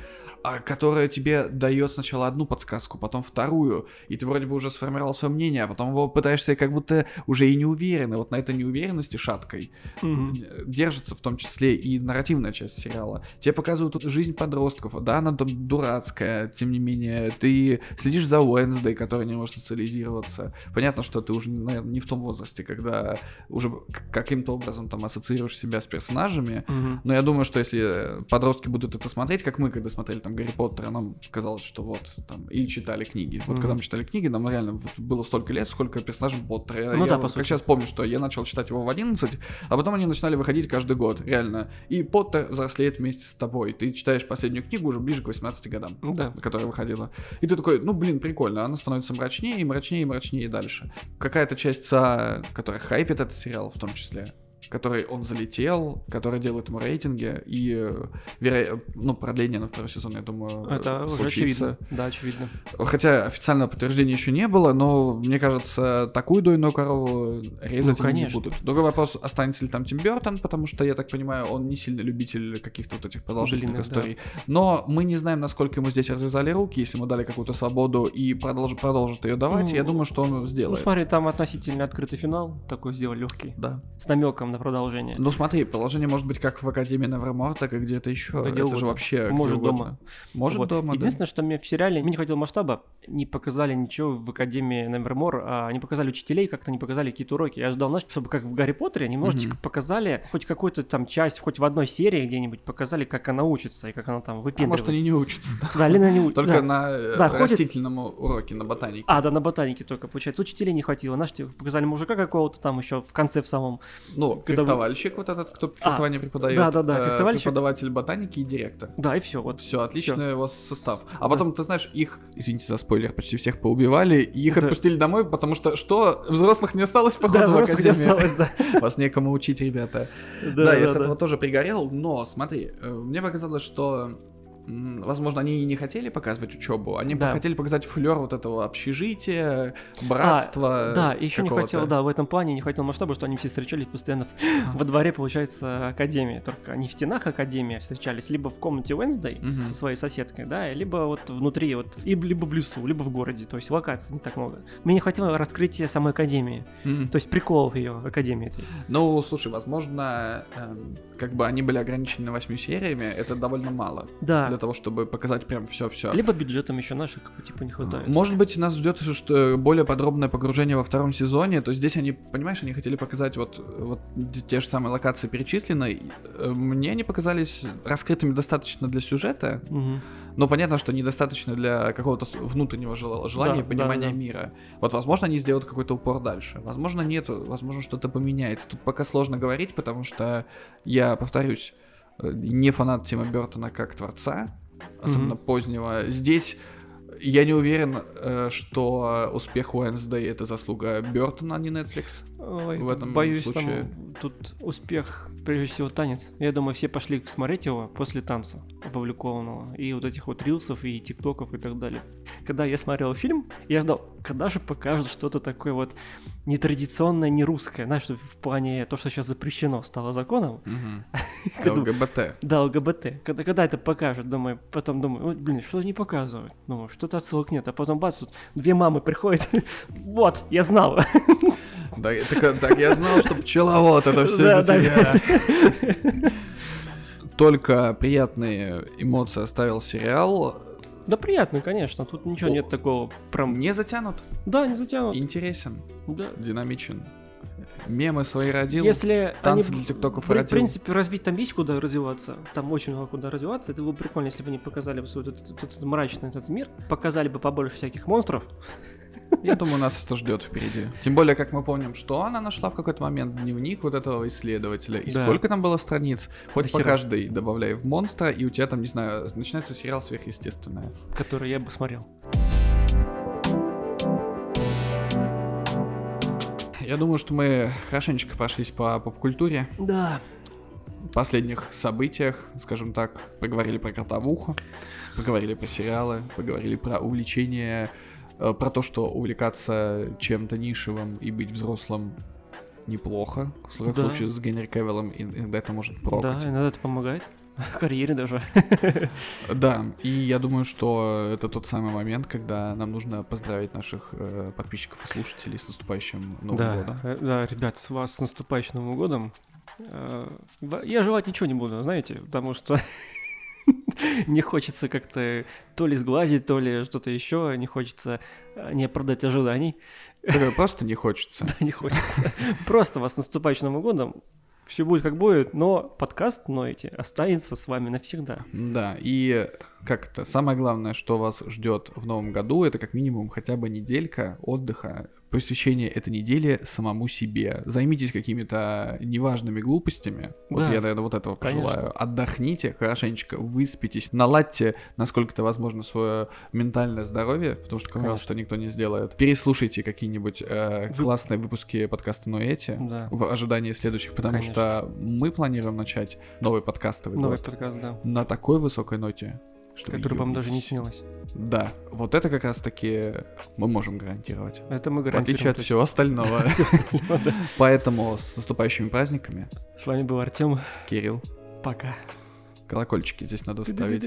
а которая тебе дает сначала одну подсказку, потом вторую, и ты вроде бы уже сформировал свое мнение, а потом его пытаешься как будто уже и не уверен, и вот на этой неуверенности шаткой держится в том числе и нарративная часть сериала. Тебе показывают жизнь подростков, да, она дурацкая, тем не менее, ты следишь за Уэнсдей, который не может социализироваться. Понятно, что ты уже, наверное, не в том возрасте, когда уже каким-то образом там ассоциируешь себя с персонажами, но я думаю, что если подростки будут это смотреть, как мы, когда смотрели там Гарри Поттера, нам казалось, что вот там, или читали книги. Вот когда мы читали книги, нам реально было столько лет, сколько персонажам Поттера. Ну, я вот, как сейчас помню, что я начал читать его в 11, а потом они начинали выходить каждый год, реально. И Поттер взрослеет вместе с тобой. Ты читаешь последнюю книгу уже ближе к 18 годам, которая выходила. И ты такой, ну, блин, прикольно, она становится мрачнее и мрачнее и мрачнее дальше. Какая-то часть, которая хайпит этот сериал в том числе, который он залетел, который делает ему рейтинги, и продление на второй сезон, я думаю, это случится. Уже очевидно. Да, очевидно. Хотя официального подтверждения еще не было, но, мне кажется, такую дойную корову резать не будут. Другой вопрос, останется ли там Тим Бёртон, потому что, я так понимаю, он не сильно любитель каких-то вот этих продолжительных историй. Да. Но мы не знаем, насколько ему здесь развязали руки, если ему дали какую-то свободу и продолжат ее давать, я думаю, что он сделает. Ну, смотри, там относительно открытый финал, такой сделали легкий. Да. С намеком на продолжение. Ну смотри, продолжение может быть как в Академии Невермор, так и где-то еще. Это же вообще... Может дома. Единственное, что мне в сериале, мне не хватило масштаба, не показали ничего в Академии Невермор, а не показали учителей, как-то не показали какие-то уроки. Я ждал, чтобы как в Гарри Поттере немножечко показали хоть какую-то там часть, хоть в одной серии где-нибудь показали, как она учится и как она там выпендривается. А может, они не учатся. Да, Лена не учится. Только на растительном уроке, на ботанике. А, да, на ботанике только, получается. Учителей не хватило. Наш показали мужика какого-то там еще в конце в самом... Ну, фехтовальщик вот этот, кто фехтование преподает. Да, фехтовальщик. Преподаватель ботаники и директор. Да, и все. Вот. Все, отличный у вас состав. А потом, ты знаешь, их, извините за спойлер, почти всех поубивали, и их отпустили домой, потому что взрослых не осталось, походу, в Академии. Вас некому учить, ребята. Да, я с этого тоже пригорел, но смотри, мне показалось, что... Возможно, они и не хотели показывать учебу, они бы хотели показать флёр вот этого общежития, братства. Да, еще не хотел, в этом плане не хотел масштаба, что они все встречались постоянно во дворе, получается, академии. Только не в стенах академии встречались, либо в комнате Уэнсдей со своей соседкой, да, либо вот внутри, вот, и либо в лесу, либо в городе, то есть локаций не так много. Мне не хватило раскрытия самой академии, то есть приколов ее академии. Ну, слушай, возможно, как бы они были ограничены 8 сериями, это довольно мало. Да. Для того, чтобы показать прям все-все. Либо бюджетом еще наших типа не хватает. Может быть, нас ждет что более подробное погружение во втором сезоне. То есть здесь они, понимаешь, они хотели показать вот те же самые локации перечислены. Мне они показались раскрытыми достаточно для сюжета, но понятно, что недостаточно для какого-то внутреннего желания, понимания мира. Вот, возможно, они сделают какой-то упор дальше. Возможно, нет, возможно, что-то поменяется. Тут пока сложно говорить, потому что, я повторюсь, не фанат Тима Бёртона как творца, особенно позднего. Здесь я не уверен, что успех Уэнсдей — это заслуга Бёртона, а не Netflix. Ой, в этом боюсь, случае. Там, тут успех, прежде всего, танец. Я думаю, все пошли смотреть его после танца опубликованного. И вот этих вот рилсов, и тиктоков, и так далее. Когда я смотрел фильм, я ждал, когда же покажут что-то такое вот нетрадиционное, не русское. Знаешь, в плане то, что сейчас запрещено стало законом. ЛГБТ. Да, ЛГБТ. Когда это покажут, думаю, потом думаю, блин, что не показывают? Думаю, что-то отсылок нет. А потом бац, тут две мамы приходят. Вот, я знал. Так я знал, что пчеловод, это все из-за тебя. Только приятные эмоции оставил сериал. Да, приятный, конечно, тут ничего нет такого прям... Не затянут? Да, не затянут. Интересен, динамичен. Мемы свои родил, если танцы для тиктоков родил. В принципе, развить там есть куда развиваться, там очень много куда развиваться. Это было бы прикольно, если бы они показали бы свой этот мрачный этот мир, показали бы побольше всяких монстров. Я думаю, нас это ждет впереди. Тем более, как мы помним, что она нашла в какой-то момент дневник вот этого исследователя. И сколько там было страниц? Хоть по каждой добавляй в монстра, и у тебя там, не знаю, начинается сериал «Сверхъестественное». Который я бы смотрел. Я думаю, что мы хорошенечко прошлись по поп-культуре. Да. последних событиях, скажем так. Поговорили про Кротовуху, поговорили про сериалы, поговорили про увлечение, про то, что увлекаться чем-то нишевым и быть взрослым неплохо, как в случае с Генри Кевиллом, иногда это может прокать. Да, иногда это помогает. В карьере даже. Да, и я думаю, что это тот самый момент, когда нам нужно поздравить наших подписчиков и слушателей с наступающим Новым годом. Да, ребят, с вас с наступающим Новым годом. Я желать ничего не буду, знаете, потому что не хочется как-то то ли сглазить, то ли что-то еще, не хочется не оправдать ожиданий. Просто не хочется. Да, не хочется. Просто вас с наступающим Новым годом. Все будет как будет, но подкаст «Ноете» останется с вами навсегда. Да, и как-то самое главное, что вас ждет в новом году, это как минимум хотя бы неделька отдыха, посвящение этой недели самому себе. Займитесь какими-то неважными глупостями. Вот да, я, наверное, вот этого пожелаю. Отдохните хорошенечко, выспитесь, наладьте, насколько это возможно, свое ментальное здоровье, потому что как раз это никто не сделает. Переслушайте какие-нибудь классные выпуски подкаста «Ноэти» в ожидании следующих, потому что мы планируем начать новый подкастовый год на такой высокой ноте, который вам даже не снилось. Да, вот это как раз-таки мы можем гарантировать. Это мы гарантируем. В отличие от всего остального. Поэтому с наступающими праздниками. С вами был Артём. Кирилл. Пока. Колокольчики здесь надо вставить.